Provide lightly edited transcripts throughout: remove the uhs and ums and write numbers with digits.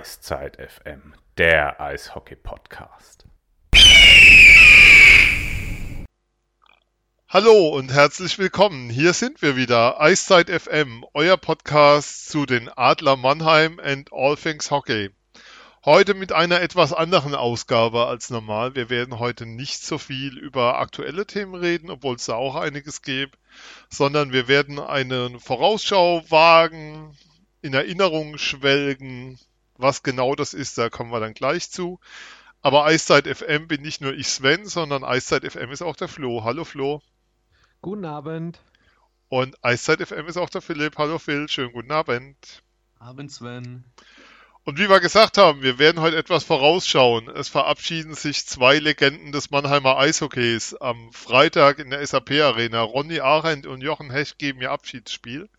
Iceside FM, der Eishockey-Podcast. Hallo und herzlich willkommen. Hier sind wir wieder, Iceside FM, euer Podcast zu den Adler Mannheim and all things Hockey. Heute mit einer etwas anderen Ausgabe als normal. Wir werden heute nicht so viel über aktuelle Themen reden, obwohl es da auch einiges gibt, sondern wir werden eine Vorausschau wagen, in Erinnerung schwelgen. Was genau das ist, da kommen wir dann gleich zu. Aber Iceside FM bin nicht nur ich, Sven, sondern Iceside FM ist auch der Flo. Hallo Flo. Guten Abend. Und Iceside FM ist auch der Philipp. Hallo Phil, schönen guten Abend. Abend Sven. Und wie wir gesagt haben, wir werden heute etwas vorausschauen. Es verabschieden sich zwei Legenden des Mannheimer Eishockeys. Am Freitag in der SAP Arena. Ronny Arendt und Jochen Hecht geben ihr Abschiedsspiel.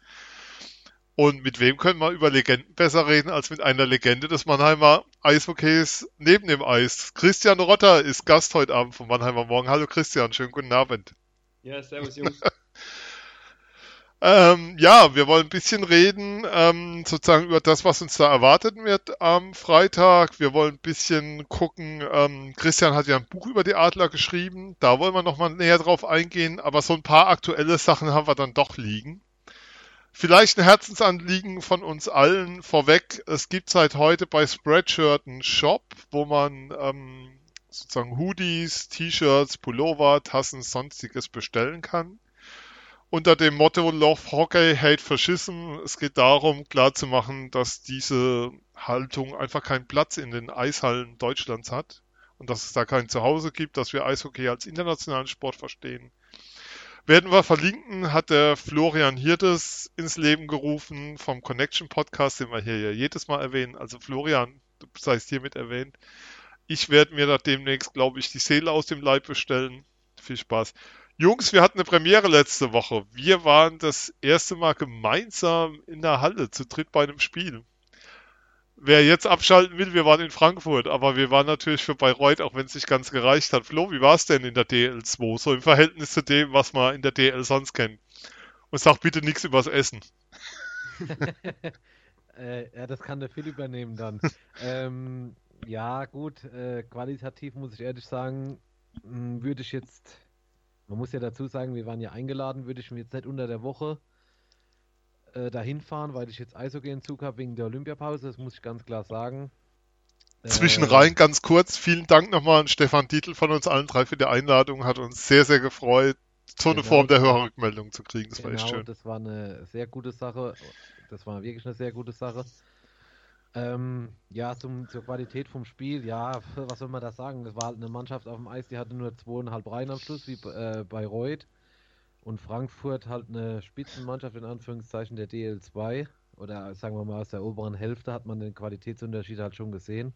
Und mit wem können wir über Legenden besser reden, als mit einer Legende des Mannheimer Eishockeys neben dem Eis. Christian Rotter ist Gast heute Abend vom Mannheimer Morgen. Hallo Christian, schönen guten Abend. Ja, servus Jungs. Wir wollen ein bisschen reden, sozusagen über das, was uns da erwartet wird am Freitag. Wir wollen ein bisschen gucken, Christian hat ja ein Buch über die Adler geschrieben, da wollen wir nochmal näher drauf eingehen, aber so ein paar aktuelle Sachen haben wir dann doch liegen. Vielleicht ein Herzensanliegen von uns allen vorweg. Es gibt seit heute bei Spreadshirt einen Shop, wo man sozusagen Hoodies, T-Shirts, Pullover, Tassen, sonstiges bestellen kann. Unter dem Motto Love Hockey, Hate Faschism. Es geht darum, klarzumachen, dass diese Haltung einfach keinen Platz in den Eishallen Deutschlands hat und dass es da kein Zuhause gibt, dass wir Eishockey als internationalen Sport verstehen. Werden wir verlinken, hat der Florian Hirtes ins Leben gerufen vom Connection Podcast, den wir hier ja jedes Mal erwähnen. Also Florian, du seist hiermit erwähnt. Ich werde mir da demnächst, glaube ich, die Seele aus dem Leib bestellen. Viel Spaß. Jungs, wir hatten eine Premiere letzte Woche. Wir waren das erste Mal gemeinsam in der Halle zu dritt bei einem Spiel. Wer jetzt abschalten will, wir waren in Frankfurt, aber wir waren natürlich für Bayreuth, auch wenn es nicht ganz gereicht hat. Flo, wie war es denn in der DL2, so im Verhältnis zu dem, was man in der DL sonst kennt? Und sag bitte nichts übers Essen. Das kann der Phil übernehmen dann. Qualitativ muss ich ehrlich sagen, würde ich jetzt, man muss ja dazu sagen, wir waren ja eingeladen, würde ich mir jetzt nicht unter der Woche dahin fahren, weil ich jetzt Eishockey-Entzug habe wegen der Olympiapause, das muss ich ganz klar sagen. Zwischenrein ganz kurz, vielen Dank nochmal an Stefan Dietl von uns allen drei für die Einladung, hat uns sehr, sehr gefreut, so eine Form der Hörerrückmeldung zu kriegen, das war echt schön. Das war eine sehr gute Sache, Zur Qualität vom Spiel, ja, was soll man da sagen, das war halt eine Mannschaft auf dem Eis, die hatte nur 2,5 Reihen am Schluss, wie bei Reut. Und Frankfurt halt eine Spitzenmannschaft in Anführungszeichen der DL2 oder sagen wir mal aus der oberen Hälfte hat man den Qualitätsunterschied halt schon gesehen.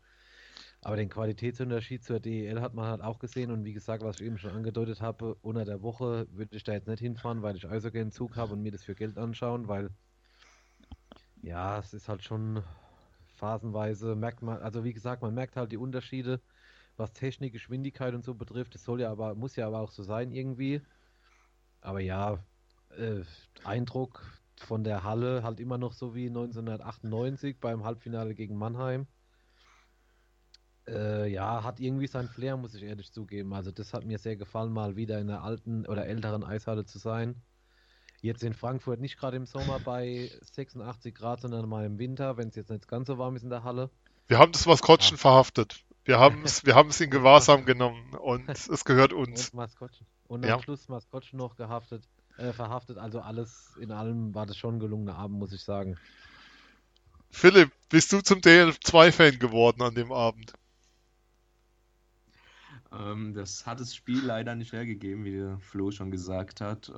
Aber den Qualitätsunterschied zur DEL hat man halt auch gesehen und wie gesagt, was ich eben schon angedeutet habe, unter der Woche würde ich da jetzt nicht hinfahren, weil ich Eishockey-Entzug habe und mir das für Geld anschauen, weil ja, es ist halt schon phasenweise, merkt man, also wie gesagt, man merkt halt die Unterschiede, was Technik, Geschwindigkeit und so betrifft. Das soll ja aber, muss ja aber auch so sein irgendwie. Aber ja, Eindruck von der Halle halt immer noch so wie 1998 beim Halbfinale gegen Mannheim. Hat irgendwie sein Flair, muss ich ehrlich zugeben. Also das hat mir sehr gefallen, mal wieder in der alten oder älteren Eishalle zu sein. Jetzt in Frankfurt nicht gerade im Sommer bei 86 Grad, sondern mal im Winter, wenn es jetzt nicht ganz so warm ist in der Halle. Wir haben das Maskottchen verhaftet. Wir haben es in Gewahrsam genommen und es gehört uns. Und am Schluss Maskottchen noch verhaftet, also alles in allem war das schon ein gelungener Abend, muss ich sagen. Philipp, bist du zum DL2-Fan geworden an dem Abend? Das hat das Spiel leider nicht hergegeben, wie der Flo schon gesagt hat.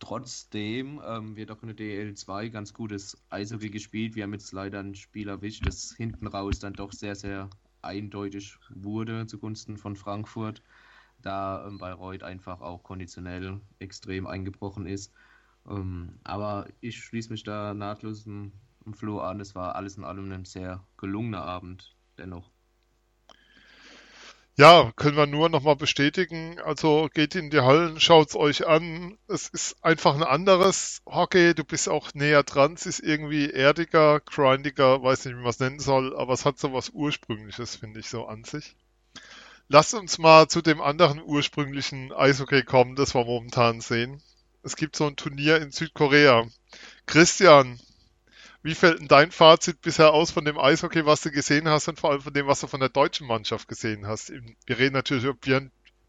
Trotzdem wird auch in der DL2 ganz gutes Eishockey gespielt. Wir haben jetzt leider ein Spiel erwischt, das hinten raus dann doch sehr, sehr eindeutig wurde zugunsten von Frankfurt. Da Bayreuth einfach auch konditionell extrem eingebrochen ist. Aber ich schließe mich da nahtlos im Flo an. Es war alles in allem ein sehr gelungener Abend dennoch. Ja, können wir nur nochmal bestätigen. Also geht in die Hallen, schaut's euch an. Es ist einfach ein anderes Hockey. Du bist auch näher dran. Es ist irgendwie erdiger, grindiger, weiß nicht, wie man es nennen soll, aber es hat so was Ursprüngliches, finde ich, so an sich. Lasst uns mal zu dem anderen ursprünglichen Eishockey kommen, das wir momentan sehen. Es gibt so ein Turnier in Südkorea. Christian, wie fällt denn dein Fazit bisher aus von dem Eishockey, was du gesehen hast und vor allem von dem, was du von der deutschen Mannschaft gesehen hast? Wir reden natürlich über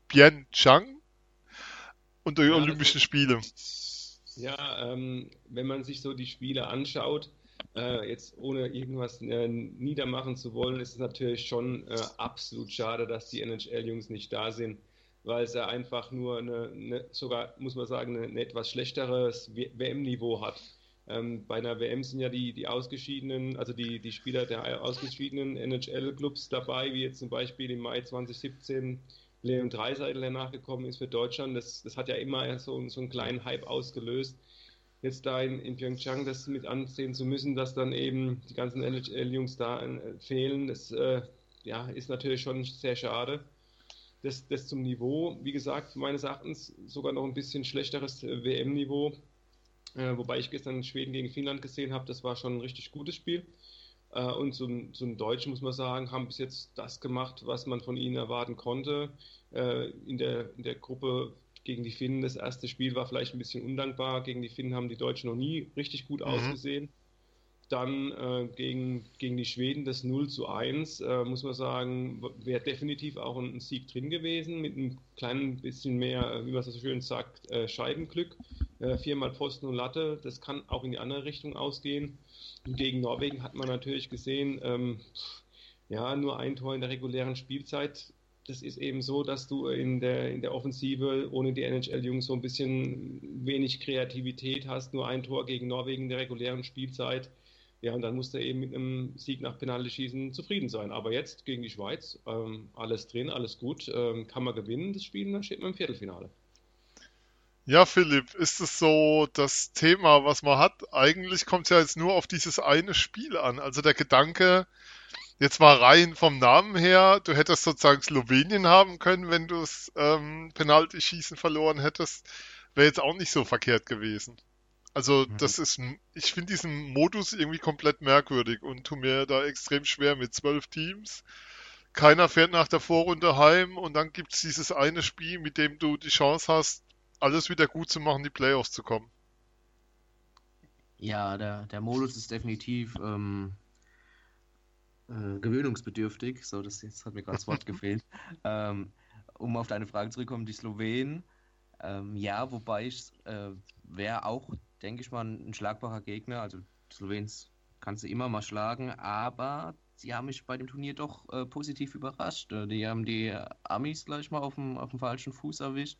Pyeongchang und die Olympischen Spiele. Ja, wenn man sich so die Spiele anschaut, jetzt ohne irgendwas niedermachen zu wollen, ist es natürlich schon absolut schade, dass die NHL-Jungs nicht da sind, weil es ja einfach nur sogar, muss man sagen, ein etwas schlechteres WM-Niveau hat. Bei einer WM sind ja die ausgeschiedenen, also die Spieler der ausgeschiedenen NHL-Clubs dabei, wie jetzt zum Beispiel im Mai 2017 Leon Draisaitl, der nachgekommen ist für Deutschland. Das hat ja immer so einen kleinen Hype ausgelöst. Jetzt da in Pyeongchang das mit ansehen zu müssen, dass dann eben die ganzen NHL-Jungs da fehlen, das ist natürlich schon sehr schade. Das zum Niveau, wie gesagt, meines Erachtens sogar noch ein bisschen schlechteres WM-Niveau. Wobei ich gestern Schweden gegen Finnland gesehen habe, das war schon ein richtig gutes Spiel. Und zum Deutschen muss man sagen, haben bis jetzt das gemacht, was man von ihnen erwarten konnte. In der Gruppe gegen die Finnen, das erste Spiel war vielleicht ein bisschen undankbar. Gegen die Finnen haben die Deutschen noch nie richtig gut ausgesehen. Dann gegen die Schweden das 0-1, muss man sagen, wäre definitiv auch ein Sieg drin gewesen, mit einem kleinen bisschen mehr, wie man es so schön sagt, Scheibenglück. 4-mal Pfosten und Latte, das kann auch in die andere Richtung ausgehen. Und gegen Norwegen hat man natürlich gesehen, nur ein Tor in der regulären Spielzeit. Das ist eben so, dass du in der Offensive ohne die NHL-Jungs so ein bisschen wenig Kreativität hast. Nur ein Tor gegen Norwegen in der regulären Spielzeit. Ja, und dann musst du eben mit einem Sieg nach Penaltyschießen zufrieden sein. Aber jetzt gegen die Schweiz, alles drin, alles gut, kann man gewinnen, das Spiel, dann steht man im Viertelfinale. Ja, Philipp, ist es so das Thema, was man hat? Eigentlich kommt es ja jetzt nur auf dieses eine Spiel an. Also der Gedanke, jetzt mal rein vom Namen her, du hättest sozusagen Slowenien haben können, wenn du das Penaltyschießen verloren hättest, wäre jetzt auch nicht so verkehrt gewesen. Also das ist, ich finde diesen Modus irgendwie komplett merkwürdig und tue mir da extrem schwer mit 12 Teams. Keiner fährt nach der Vorrunde heim und dann gibt es dieses eine Spiel, mit dem du die Chance hast, alles wieder gut zu machen, die Playoffs zu kommen. Ja, der Modus ist definitiv gewöhnungsbedürftig. So, jetzt hat mir gerade das Wort gefehlt. Um auf deine Frage zurückzukommen, die Slowenen, wobei ich wäre auch, denke ich mal, ein schlagbarer Gegner. Also Slowens kannst du immer mal schlagen, aber sie haben mich bei dem Turnier doch positiv überrascht. Die haben die Amis gleich mal auf dem falschen Fuß erwischt,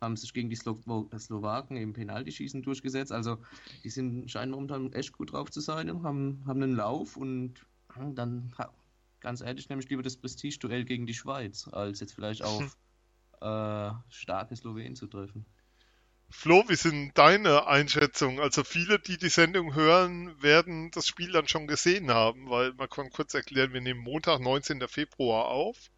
haben sich gegen die Slowaken im Penaltyschießen durchgesetzt. Also die scheinen momentan echt gut drauf zu sein und haben einen Lauf. Und dann, ganz ehrlich, nämlich lieber das Prestigeduell gegen die Schweiz, als jetzt vielleicht auf starke Slowenen zu treffen. Flo, wie sind deine Einschätzungen? Also viele, die die Sendung hören, werden das Spiel dann schon gesehen haben, weil man kann kurz erklären, wir nehmen Montag, 19. Februar auf.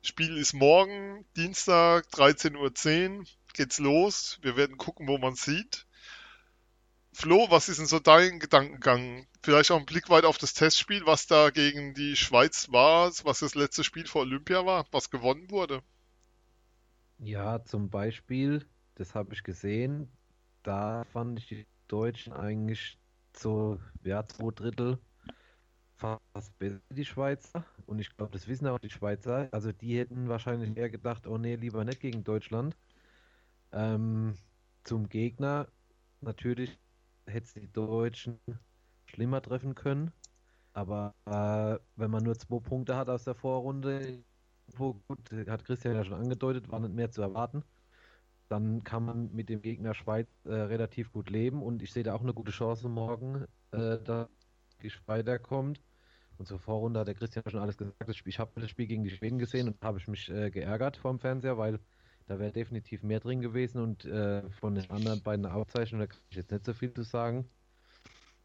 Spiel ist morgen, Dienstag, 13.10 Uhr, geht's los. Wir werden gucken, wo man sieht. Flo, was ist denn so dein Gedankengang? Vielleicht auch ein Blick weit auf das Testspiel, was da gegen die Schweiz war, was das letzte Spiel vor Olympia war, was gewonnen wurde. Ja, zum Beispiel... Das habe ich gesehen. Da fand ich die Deutschen eigentlich zwei Drittel fast besser die Schweizer. Und ich glaube, das wissen auch die Schweizer. Also die hätten wahrscheinlich eher gedacht, oh nee, lieber nicht gegen Deutschland. Zum Gegner natürlich hätte es die Deutschen schlimmer treffen können. Aber wenn man nur 2 Punkte hat aus der Vorrunde, gut, hat Christian ja schon angedeutet, war nicht mehr zu erwarten. Dann kann man mit dem Gegner Schweiz relativ gut leben und ich sehe da auch eine gute Chance morgen, dass die Schweiz kommt. Und zur Vorrunde hat der Christian schon alles gesagt. Ich habe das Spiel gegen die Schweden gesehen und habe ich mich geärgert vorm Fernseher, weil da wäre definitiv mehr drin gewesen und von den anderen beiden Aufzeichnungen, da kann ich jetzt nicht so viel zu sagen.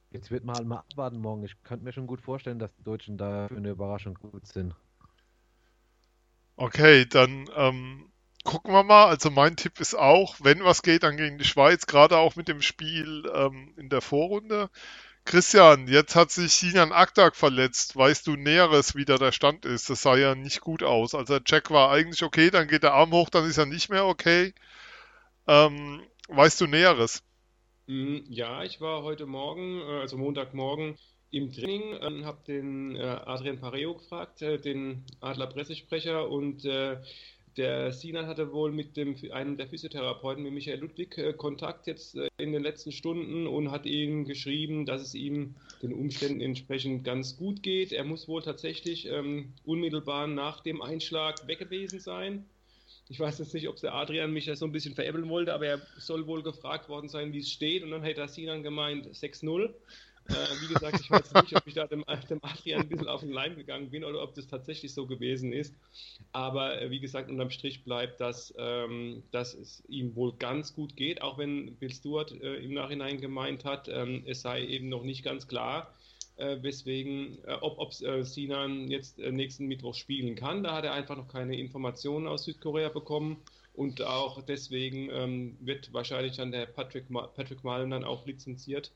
Jetzt wird man halt mal abwarten morgen. Ich könnte mir schon gut vorstellen, dass die Deutschen da für eine Überraschung gut sind. Okay, dann gucken wir mal. Also mein Tipp ist auch, wenn was geht, dann gegen die Schweiz, gerade auch mit dem Spiel in der Vorrunde. Christian, jetzt hat sich Sinan Akdag verletzt. Weißt du Näheres, wie da der Stand ist? Das sah ja nicht gut aus. Also der Check war eigentlich okay, dann geht der Arm hoch, dann ist er nicht mehr okay. Weißt du Näheres? Ja, ich war heute Morgen, also Montagmorgen, im Training, habe den Adrian Pareo gefragt, den Adler Pressesprecher, und der Sinan hatte wohl mit einem der Physiotherapeuten, mit Michael Ludwig, Kontakt jetzt in den letzten Stunden und hat ihm geschrieben, dass es ihm den Umständen entsprechend ganz gut geht. Er muss wohl tatsächlich unmittelbar nach dem Einschlag weg gewesen sein. Ich weiß jetzt nicht, ob der Adrian mich da so ein bisschen veräppeln wollte, aber er soll wohl gefragt worden sein, wie es steht. Und dann hätte Sinan gemeint 6-0. Wie gesagt, ich weiß nicht, ob ich da dem Adrian ein bisschen auf den Leim gegangen bin oder ob das tatsächlich so gewesen ist. Aber wie gesagt, unterm Strich bleibt, dass es ihm wohl ganz gut geht, auch wenn Bill Stewart im Nachhinein gemeint hat, es sei eben noch nicht ganz klar, weswegen, ob Sinan jetzt nächsten Mittwoch spielen kann. Da hat er einfach noch keine Informationen aus Südkorea bekommen. Und auch deswegen wird wahrscheinlich dann der Patrick Mullen dann auch lizenziert.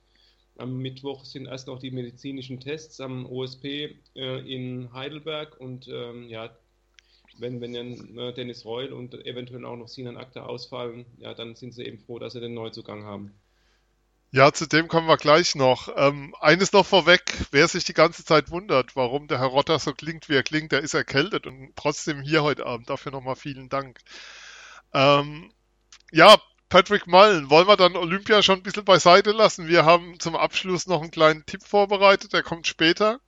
Am Mittwoch sind erst noch die medizinischen Tests am OSP in Heidelberg. Und wenn dann Dennis Reul und eventuell auch noch Sinan Akdag ausfallen, ja, dann sind sie eben froh, dass sie den Neuzugang haben. Ja, zu dem kommen wir gleich noch. Eines noch vorweg, wer sich die ganze Zeit wundert, warum der Herr Rotter so klingt, wie er klingt, der ist erkältet und trotzdem hier heute Abend. Dafür nochmal vielen Dank. Patrick Mullen, wollen wir dann Olympia schon ein bisschen beiseite lassen? Wir haben zum Abschluss noch einen kleinen Tipp vorbereitet, der kommt später.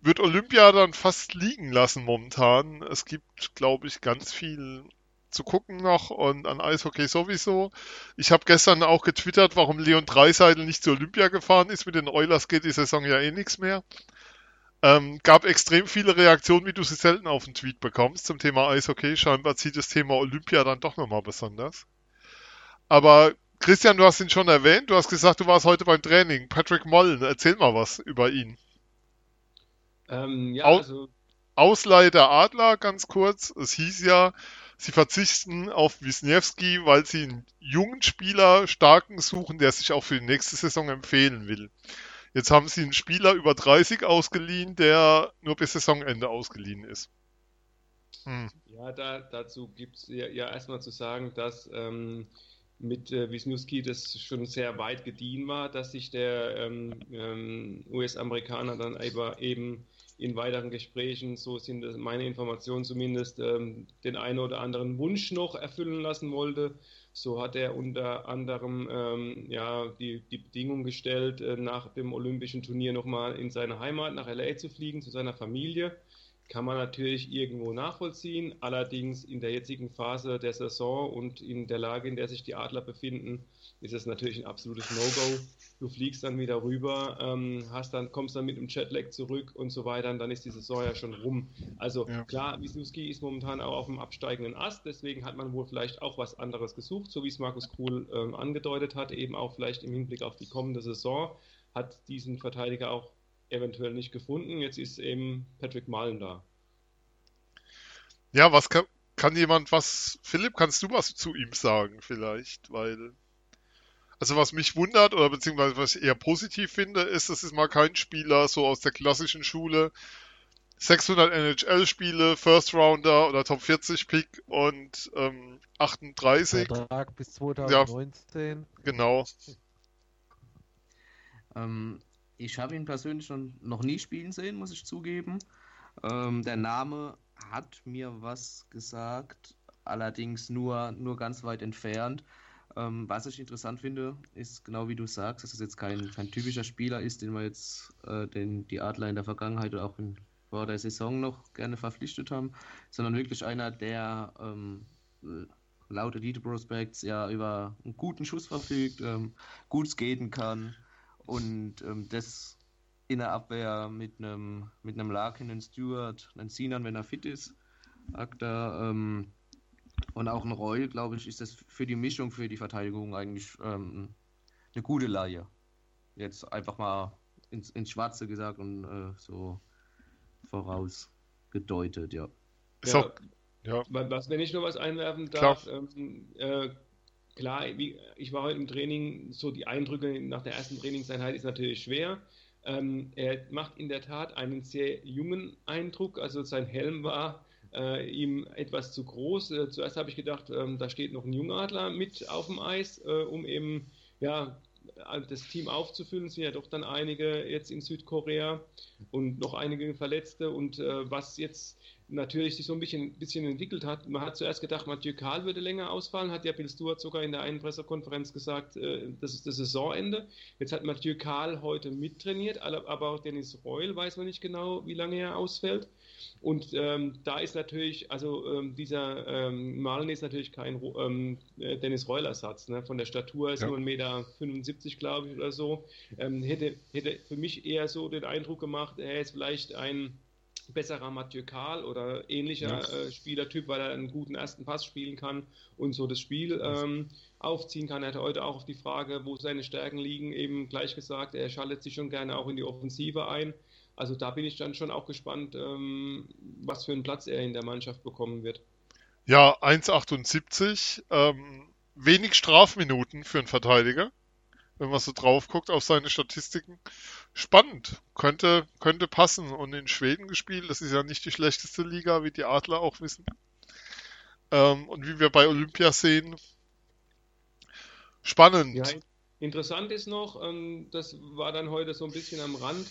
Wird Olympia dann fast liegen lassen momentan. Es gibt, glaube ich, ganz viel zu gucken noch und an Eishockey sowieso. Ich habe gestern auch getwittert, warum Leon Draisaitl nicht zur Olympia gefahren ist. Mit den Oilers geht die Saison ja eh nichts mehr. Gab extrem viele Reaktionen, wie du sie selten auf den Tweet bekommst zum Thema Eishockey. Scheinbar zieht das Thema Olympia dann doch nochmal besonders. Aber Christian, du hast ihn schon erwähnt. Du hast gesagt, du warst heute beim Training. Patrick Mullen, erzähl mal was über ihn. Ausleihe der Adler, ganz kurz. Es hieß ja, sie verzichten auf Wisniewski, weil sie einen jungen Spieler, starken suchen, der sich auch für die nächste Saison empfehlen will. Jetzt haben sie einen Spieler über 30 ausgeliehen, der nur bis Saisonende ausgeliehen ist. Ja, dazu gibt es ja erstmal zu sagen, dass mit Wisniewski das schon sehr weit gediehen war, dass sich der US-Amerikaner dann eben in weiteren Gesprächen, so sind das meine Informationen zumindest, den einen oder anderen Wunsch noch erfüllen lassen wollte. So hat er unter anderem die Bedingung gestellt, nach dem Olympischen Turnier nochmal in seine Heimat nach LA zu fliegen, zu seiner Familie. Kann man natürlich irgendwo nachvollziehen, allerdings in der jetzigen Phase der Saison und in der Lage, in der sich die Adler befinden, ist es natürlich ein absolutes No-Go. Du fliegst dann wieder rüber, kommst dann mit einem Jetlag zurück und so weiter, und dann ist die Saison ja schon rum. Also ja. Klar, Wisniewski ist momentan auch auf dem absteigenden Ast, deswegen hat man wohl vielleicht auch was anderes gesucht, so wie es Markus Kuhl angedeutet hat, eben auch vielleicht im Hinblick auf die kommende Saison, hat diesen Verteidiger auch eventuell nicht gefunden. Jetzt ist eben Patrick Mullen da. Ja, was kann jemand was... Philipp, kannst du was zu ihm sagen vielleicht? Weil... Also was mich wundert, oder beziehungsweise was ich eher positiv finde, ist, das ist mal kein Spieler so aus der klassischen Schule. 600 NHL-Spiele, First-Rounder oder Top-40-Pick und 38. Vertrag bis 2019. Ja, genau. Ich habe ihn persönlich noch nie spielen sehen, muss ich zugeben. Der Name hat mir was gesagt, allerdings nur ganz weit entfernt. Was ich interessant finde, ist genau wie du sagst, dass es jetzt kein typischer Spieler ist, den wir jetzt die Adler in der Vergangenheit oder auch vor der Saison noch gerne verpflichtet haben, sondern wirklich einer, der laut Elite Prospects ja über einen guten Schuss verfügt, gut skaten kann. Und das in der Abwehr mit einem Larkin, einen Stewart, einen Sinan, wenn er fit ist, Akdag und auch ein Reul, glaube ich, ist das für die Mischung, für die Verteidigung eigentlich eine gute Leihe. Jetzt einfach mal ins Schwarze gesagt und so vorausgedeutet, ja. Ist auch Ja. Wenn ich noch was einwerfen darf, ich war heute im Training, so die Eindrücke nach der ersten Trainingseinheit ist natürlich schwer. Er macht in der Tat einen sehr jungen Eindruck, also sein Helm war ihm etwas zu groß. Zuerst habe ich gedacht, da steht noch ein Jungadler mit auf dem Eis, um eben das Team aufzufüllen. Es sind ja doch dann einige jetzt in Südkorea und noch einige Verletzte. Und was jetzt natürlich sich so ein bisschen entwickelt hat, man hat zuerst gedacht, Mathieu Carle würde länger ausfallen, hat ja Bill Stewart sogar in der einen Pressekonferenz gesagt, das ist das Saisonende. Jetzt hat Mathieu Carle heute mittrainiert, aber auch Dennis Reul weiß man nicht genau, wie lange er ausfällt. Und da ist natürlich, dieser Malen ist natürlich kein Dennis Reul-Ersatz, ne? Von der Statur ist nur 1,75 Meter, glaube ich, oder so. Hätte für mich eher so den Eindruck gemacht, er ist vielleicht ein besserer Mathieu Carle oder ähnlicher Spielertyp, weil er einen guten ersten Pass spielen kann und so das Spiel aufziehen kann. Er hat heute auch auf die Frage, wo seine Stärken liegen, eben gleich gesagt, er schaltet sich schon gerne auch in die Offensive ein. Also da bin ich dann schon auch gespannt, was für einen Platz er in der Mannschaft bekommen wird. Ja, 1,78, wenig Strafminuten für einen Verteidiger, wenn man so drauf guckt auf seine Statistiken. Spannend, könnte passen. Und in Schweden gespielt, das ist ja nicht die schlechteste Liga, wie die Adler auch wissen. Und wie wir bei Olympia sehen, spannend. Ja, interessant ist noch, das war dann heute so ein bisschen am Rand,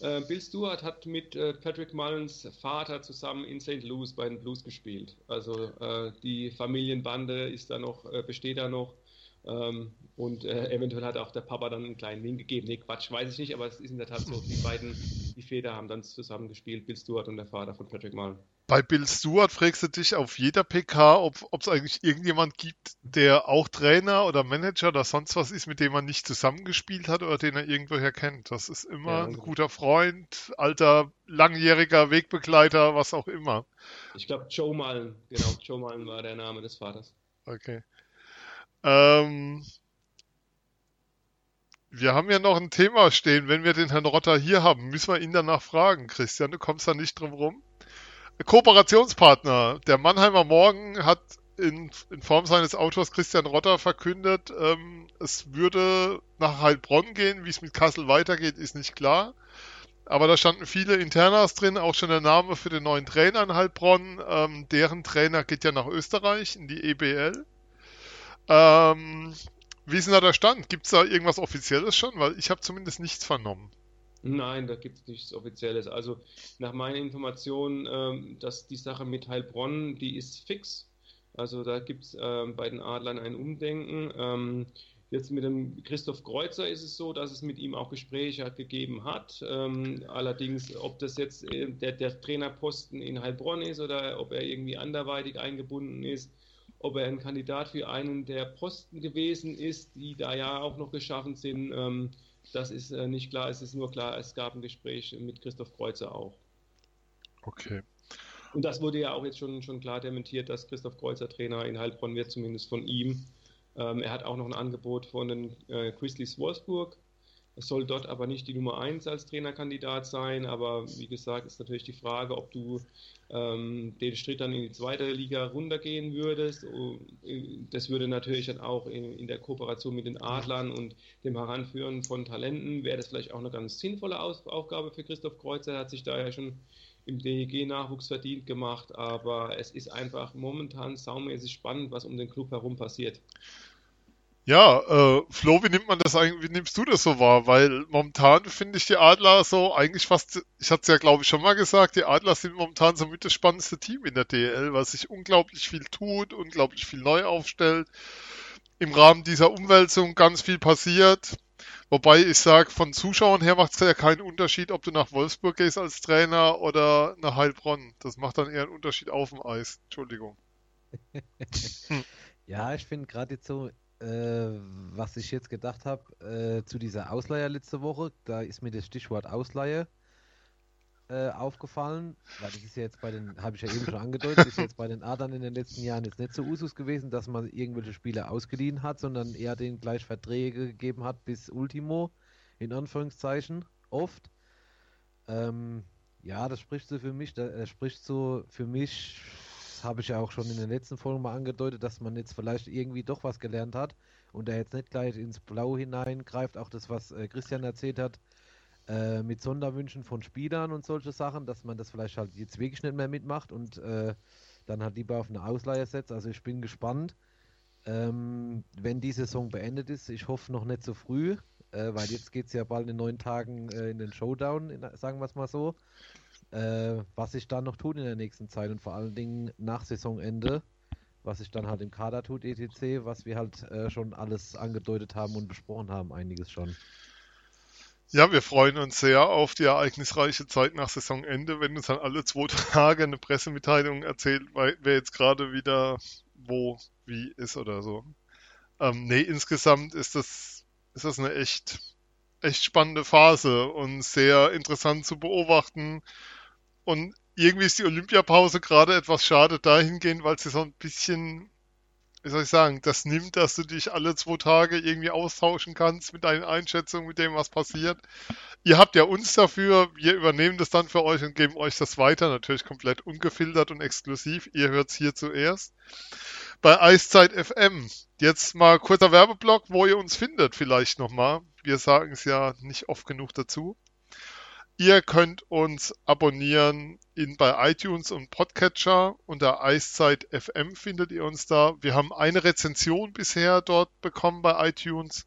Bill Stewart hat mit Patrick Mullens Vater zusammen in St. Louis bei den Blues gespielt. Also die Familienbande besteht da noch. Und eventuell hat auch der Papa dann einen kleinen Wink gegeben. Nee, Quatsch, weiß ich nicht, aber es ist in der Tat so, die Väter haben dann zusammen gespielt, Bill Stewart und der Vater von Patrick Mullen. Bei Bill Stewart fragst du dich auf jeder PK, ob es eigentlich irgendjemand gibt, der auch Trainer oder Manager oder sonst was ist, mit dem man nicht zusammengespielt hat oder den er irgendwoher kennt. Das ist immer ein guter Freund, alter, langjähriger Wegbegleiter, was auch immer. Ich glaube Joe Mullen, genau, Joe Mullen war der Name des Vaters. Okay. Wir haben ja noch ein Thema stehen. Wenn wir den Herrn Rotter hier haben, müssen wir ihn danach fragen. Christian, du kommst da nicht drum rum. Kooperationspartner. Der Mannheimer Morgen hat in Form seines Autors Christian Rotter verkündet, es würde nach Heilbronn gehen. Wie es mit Kassel weitergeht, ist nicht klar. Aber da standen viele Internas drin, auch schon der Name für den neuen Trainer in Heilbronn. Deren Trainer geht ja nach Österreich, in die EBL. Wie ist denn da der Stand? Gibt es da irgendwas Offizielles schon? Weil ich habe zumindest nichts vernommen. Nein, da gibt es nichts Offizielles. Also nach meinen Informationen, dass die Sache mit Heilbronn, die ist fix. Also da gibt es bei den Adlern ein Umdenken. Jetzt mit dem Christoph Kreuzer ist es so, dass es mit ihm auch Gespräche gegeben hat. Allerdings, ob das jetzt der Trainerposten in Heilbronn ist oder ob er irgendwie anderweitig eingebunden ist, ob er ein Kandidat für einen der Posten gewesen ist, die da ja auch noch geschaffen sind, das ist nicht klar. Es ist nur klar, es gab ein Gespräch mit Christoph Kreuzer auch. Okay. Und das wurde ja auch jetzt schon klar dementiert, dass Christoph Kreuzer Trainer in Heilbronn wird, zumindest von ihm. Er hat auch noch ein Angebot von den Grizzlies Wolfsburg. Es soll dort aber nicht die Nummer 1 als Trainerkandidat sein, aber wie gesagt, ist natürlich die Frage, ob du den Schritt dann in die zweite Liga runtergehen würdest. Das würde natürlich dann auch in der Kooperation mit den Adlern und dem Heranführen von Talenten, wäre das vielleicht auch eine ganz sinnvolle Aufgabe für Christoph Kreuzer. Er hat sich da ja schon im DEG-Nachwuchs verdient gemacht, aber es ist einfach momentan saumäßig spannend, was um den Club herum passiert. Ja, Flo, wie nimmst du das so wahr? Weil momentan finde ich die Adler so eigentlich fast, ich hatte es ja glaube ich schon mal gesagt, die Adler sind momentan so mit das spannendste Team in der DL, weil sich unglaublich viel tut, unglaublich viel neu aufstellt, im Rahmen dieser Umwälzung ganz viel passiert. Wobei ich sage, von Zuschauern her macht es ja keinen Unterschied, ob du nach Wolfsburg gehst als Trainer oder nach Heilbronn. Das macht dann eher einen Unterschied auf dem Eis. Entschuldigung. Ja, ich finde gerade jetzt so, was ich jetzt gedacht habe, zu dieser Ausleihe letzte Woche, da ist mir das Stichwort Ausleihe aufgefallen, weil das ist ja jetzt bei den, habe ich ja eben schon angedeutet, ist jetzt bei den Adlern in den letzten Jahren jetzt nicht so Usus gewesen, dass man irgendwelche Spieler ausgeliehen hat, sondern eher denen gleich Verträge gegeben hat bis Ultimo, in Anführungszeichen, oft. Das spricht so für mich das habe ich ja auch schon in den letzten Folgen mal angedeutet, dass man jetzt vielleicht irgendwie doch was gelernt hat und da jetzt nicht gleich ins Blaue hineingreift. Auch das, was Christian erzählt hat, mit Sonderwünschen von Spielern und solche Sachen, dass man das vielleicht halt jetzt wirklich nicht mehr mitmacht und dann halt lieber auf eine Ausleihe setzt. Also ich bin gespannt, wenn die Saison beendet ist. Ich hoffe noch nicht so früh, weil jetzt geht es ja bald in 9 Tagen in den Showdown, sagen wir es mal so. Was sich dann noch tut in der nächsten Zeit und vor allen Dingen nach Saisonende, was sich dann halt im Kader tut, etc., was wir halt schon alles angedeutet haben und besprochen haben, einiges schon. Ja, wir freuen uns sehr auf die ereignisreiche Zeit nach Saisonende, wenn uns dann alle 2 Tage eine Pressemitteilung erzählt, wer jetzt gerade wieder wo, wie ist oder so. Insgesamt ist das eine echt spannende Phase und sehr interessant zu beobachten. Und irgendwie ist die Olympiapause gerade etwas schade dahingehend, weil sie so ein bisschen, wie soll ich sagen, das nimmt, dass du dich alle 2 Tage irgendwie austauschen kannst mit deinen Einschätzungen, mit dem, was passiert. Ihr habt ja uns dafür, wir übernehmen das dann für euch und geben euch das weiter, natürlich komplett ungefiltert und exklusiv. Ihr hört es hier zuerst. Bei Iceside FM. Jetzt mal kurzer Werbeblock, wo ihr uns findet vielleicht nochmal. Wir sagen es ja nicht oft genug dazu. Ihr könnt uns abonnieren bei iTunes und Podcatcher. Unter Eiszeit FM findet ihr uns da. Wir haben eine Rezension bisher dort bekommen bei iTunes.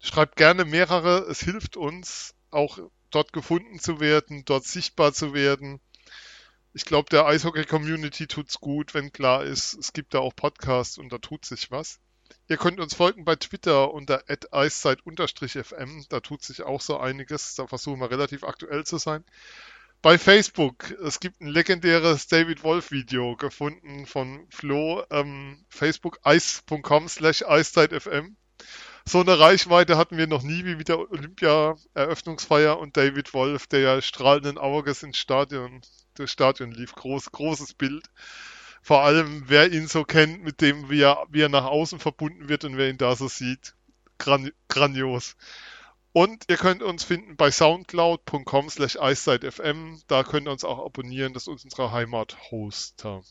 Schreibt gerne mehrere. Es hilft uns, auch dort gefunden zu werden, dort sichtbar zu werden. Ich glaube, der Eishockey-Community tut es gut, wenn klar ist, es gibt da auch Podcasts und da tut sich was. Ihr könnt uns folgen bei Twitter unter @eiszeit_fm, da tut sich auch so einiges, da versuchen wir relativ aktuell zu sein. Bei Facebook, es gibt ein legendäres David Wolf Video gefunden von Flo, Facebook facebook.com/eiszeitfm. So eine Reichweite hatten wir noch nie wie mit der Olympia-Eröffnungsfeier und David Wolf, der ja strahlenden Auges durchs Stadion lief, großes Bild. Vor allem, wer ihn so kennt, mit dem, wie er nach außen verbunden wird und wer ihn da so sieht, grandios. Und ihr könnt uns finden bei soundcloud.com/eiszeitfm. Da könnt ihr uns auch abonnieren. Das ist unsere Heimathoster.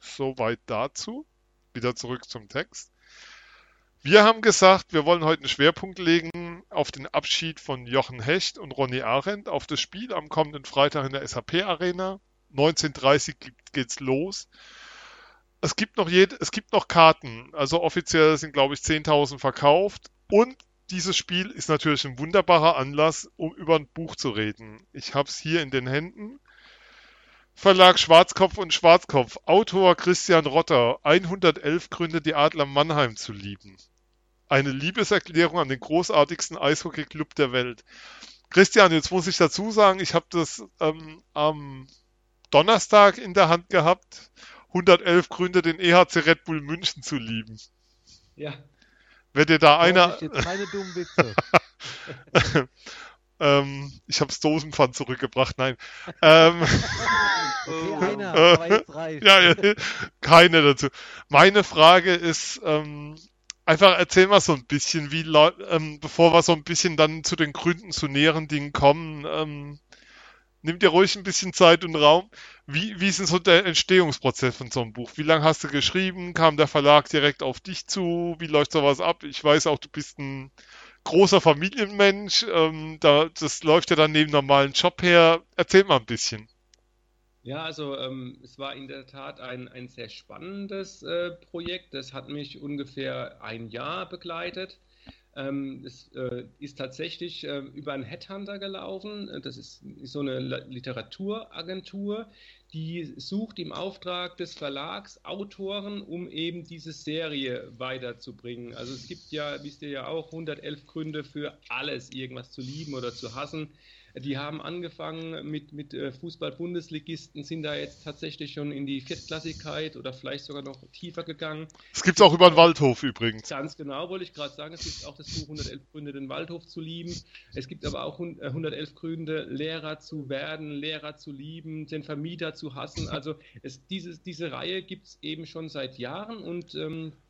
Soweit dazu. Wieder zurück zum Text. Wir haben gesagt, wir wollen heute einen Schwerpunkt legen auf den Abschied von Jochen Hecht und Ronny Arendt, auf das Spiel am kommenden Freitag in der SAP Arena. 19:30 geht's los. Es gibt noch Karten, also offiziell sind, glaube ich, 10.000 verkauft. Und dieses Spiel ist natürlich ein wunderbarer Anlass, um über ein Buch zu reden. Ich habe es hier in den Händen. Verlag Schwarzkopf und Schwarzkopf. Autor Christian Rotter. 111 Gründe, die Adler Mannheim zu lieben. Eine Liebeserklärung an den großartigsten Eishockey-Club der Welt. Christian, jetzt muss ich dazu sagen, ich habe das am Donnerstag in der Hand gehabt. 111 Gründe, den EHC Red Bull München zu lieben. Ja. Wenn dir da einer... Ich keine dummen Witze. Ich habe das Dosenpfand zurückgebracht, nein. Okay, einer, aber jetzt reicht. Ja, keine dazu. Meine Frage ist, einfach erzähl mal so ein bisschen, wie bevor wir so ein bisschen dann zu den Gründen, zu näheren Dingen kommen, nimm dir ruhig ein bisschen Zeit und Raum. Wie ist denn so der Entstehungsprozess von so einem Buch? Wie lange hast du geschrieben? Kam der Verlag direkt auf dich zu? Wie läuft sowas ab? Ich weiß auch, du bist ein großer Familienmensch. Das läuft ja dann neben normalen Job her. Erzähl mal ein bisschen. Ja, also es war in der Tat ein sehr spannendes Projekt. Das hat mich ungefähr ein Jahr begleitet. Es ist tatsächlich über einen Headhunter gelaufen. Das ist so eine Literaturagentur, die sucht im Auftrag des Verlags Autoren, um eben diese Serie weiterzubringen. Also es gibt ja, wisst ihr ja auch, 111 Gründe für alles, irgendwas zu lieben oder zu hassen. Die haben angefangen mit Fußball-Bundesligisten, sind da jetzt tatsächlich schon in die Viertklassigkeit oder vielleicht sogar noch tiefer gegangen. Es gibt es auch über den Waldhof übrigens. Ganz genau, wollte ich gerade sagen. Es gibt auch das Buch 111 Gründe, den Waldhof zu lieben. Es gibt aber auch 111 Gründe, Lehrer zu werden, Lehrer zu lieben, den Vermieter zu hassen. Also diese Reihe gibt es eben schon seit Jahren und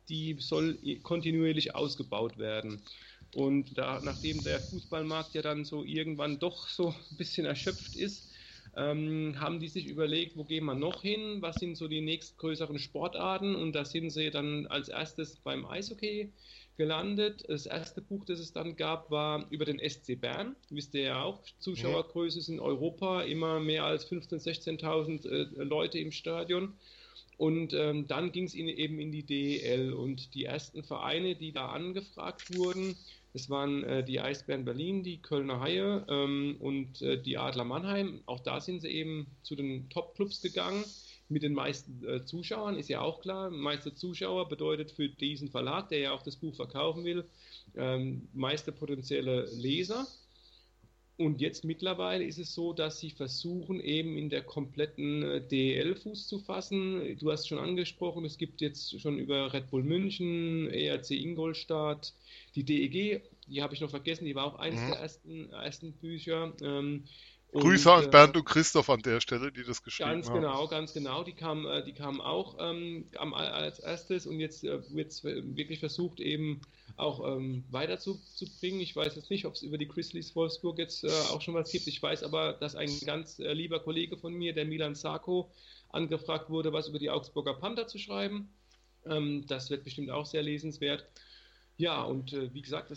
die soll kontinuierlich ausgebaut werden. Und nachdem der Fußballmarkt ja dann so irgendwann doch so ein bisschen erschöpft ist, haben die sich überlegt, wo gehen wir noch hin, was sind so die nächstgrößeren Sportarten, und da sind sie dann als erstes beim Eishockey gelandet. Das erste Buch, das es dann gab, war über den SC Bern. Wisst ihr ja auch, Zuschauergröße ist in Europa immer mehr als 15.000, 16.000 Leute im Stadion. Und dann ging es eben in die DEL, und die ersten Vereine, die da angefragt wurden, es waren die Eisbären Berlin, die Kölner Haie und die Adler Mannheim. Auch da sind sie eben zu den Top-Clubs gegangen mit den meisten Zuschauern, ist ja auch klar. Meiste Zuschauer bedeutet für diesen Verlag, der ja auch das Buch verkaufen will, meiste potenzielle Leser. Und jetzt mittlerweile ist es so, dass sie versuchen, eben in der kompletten DEL Fuß zu fassen. Du hast schon angesprochen, es gibt jetzt schon über Red Bull München, ERC Ingolstadt, die DEG, die habe ich noch vergessen, die war auch eines der ersten Bücher. Grüße an Bernd und Christoph an der Stelle, die das geschrieben haben. Ganz genau. Die kamen auch als erstes, und jetzt wird es wirklich versucht, eben auch weiter zu bringen. Ich weiß jetzt nicht, ob es über die Grizzlies Wolfsburg jetzt auch schon was gibt. Ich weiß aber, dass ein ganz lieber Kollege von mir, der Milan Sarko, angefragt wurde, was über die Augsburger Panther zu schreiben. Das wird bestimmt auch sehr lesenswert. Ja, und wie gesagt,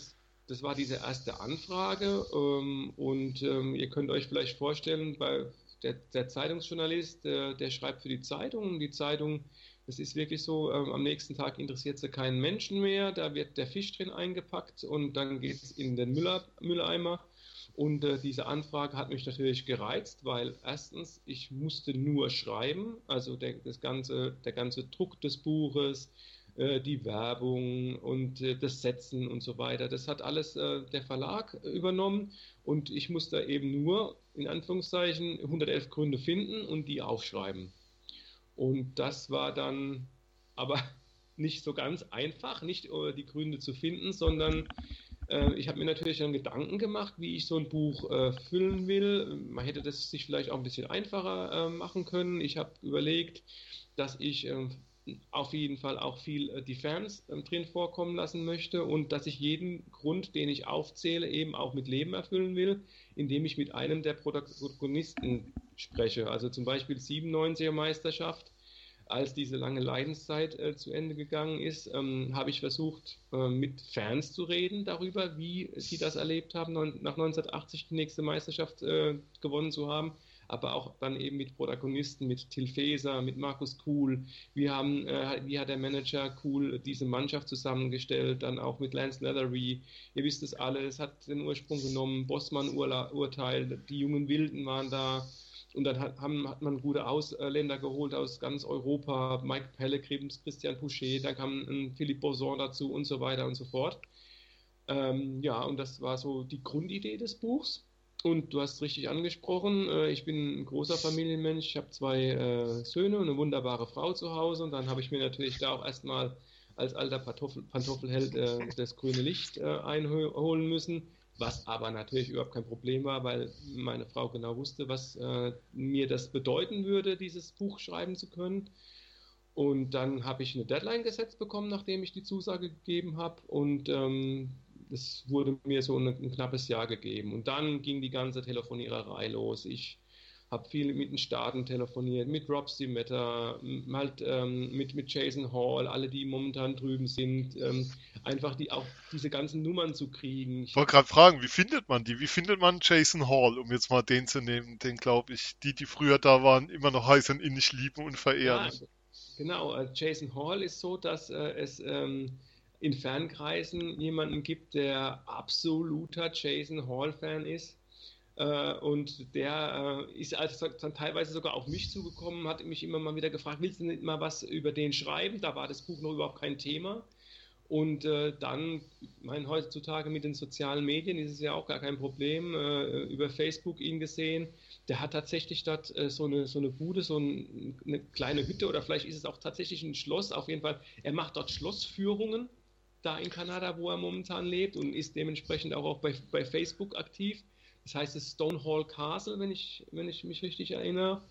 das war diese erste Anfrage, und ihr könnt euch vielleicht vorstellen, bei der Zeitungsjournalist, der schreibt für die Zeitung. Die Zeitung, das ist wirklich so, am nächsten Tag interessiert sie keinen Menschen mehr, da wird der Fisch drin eingepackt und dann geht es in den Mülleimer. Und diese Anfrage hat mich natürlich gereizt, weil erstens, ich musste nur schreiben, also der ganze Druck des Buches, die Werbung und das Setzen und so weiter. Das hat alles der Verlag übernommen, und ich muss da eben nur, in Anführungszeichen, 111 Gründe finden und die aufschreiben. Und das war dann aber nicht so ganz einfach, nicht die Gründe zu finden, sondern ich habe mir natürlich dann Gedanken gemacht, wie ich so ein Buch füllen will. Man hätte das sich vielleicht auch ein bisschen einfacher machen können. Ich habe überlegt, dass ich auf jeden Fall auch viel die Fans drin vorkommen lassen möchte und dass ich jeden Grund, den ich aufzähle, eben auch mit Leben erfüllen will, indem ich mit einem der Protagonisten spreche. Also zum Beispiel 97er Meisterschaft, als diese lange Leidenszeit zu Ende gegangen ist, habe ich versucht, mit Fans zu reden darüber, wie sie das erlebt haben, nach 1980 die nächste Meisterschaft gewonnen zu haben. Aber auch dann eben mit Protagonisten, mit Till Faeser, mit Markus Kuhl. Wie hat der Manager Kuhl diese Mannschaft zusammengestellt, dann auch mit Lance Leathery. Ihr wisst es alle, es hat den Ursprung genommen, Bosman-Urteil, die jungen Wilden waren da. Und dann hat man gute Ausländer geholt aus ganz Europa, Mike Pellegrims, Christian Pouchet, dann kam ein Philippe Boson dazu und so weiter und so fort. Ja, und das war so die Grundidee des Buchs. Und du hast es richtig angesprochen, ich bin ein großer Familienmensch, ich habe 2 Söhne und eine wunderbare Frau zu Hause, und dann habe ich mir natürlich da auch erstmal als alter Pantoffelheld das grüne Licht einholen müssen, was aber natürlich überhaupt kein Problem war, weil meine Frau genau wusste, was mir das bedeuten würde, dieses Buch schreiben zu können. Und dann habe ich eine Deadline gesetzt bekommen, nachdem ich die Zusage gegeben habe, und das wurde mir so ein knappes Jahr gegeben. Und dann ging die ganze Telefoniererei los. Ich habe viel mit den Staaten telefoniert, mit Rob Simetta, halt, mit Jason Hall, alle, die momentan drüben sind. Einfach auch diese ganzen Nummern zu kriegen. Ich wollte gerade fragen, wie findet man die? Wie findet man Jason Hall, um jetzt mal den zu nehmen, den, glaube ich, die früher da waren, immer noch heiß und innig lieben und verehren? Ja, genau, Jason Hall ist so, dass es in Fernkreisen jemanden gibt, der absoluter Jason Hall-Fan ist, und der ist also dann teilweise sogar auf mich zugekommen, hat mich immer mal wieder gefragt, willst du nicht mal was über den schreiben? Da war das Buch noch überhaupt kein Thema. Und dann, heutzutage mit den sozialen Medien ist es ja auch gar kein Problem, über Facebook ihn gesehen, der hat tatsächlich dort so eine Bude, eine kleine Hütte, oder vielleicht ist es auch tatsächlich ein Schloss, auf jeden Fall, er macht dort Schlossführungen, da in Kanada, wo er momentan lebt, und ist dementsprechend auch bei Facebook aktiv, das heißt es Stonehall Castle, wenn ich mich richtig erinnere.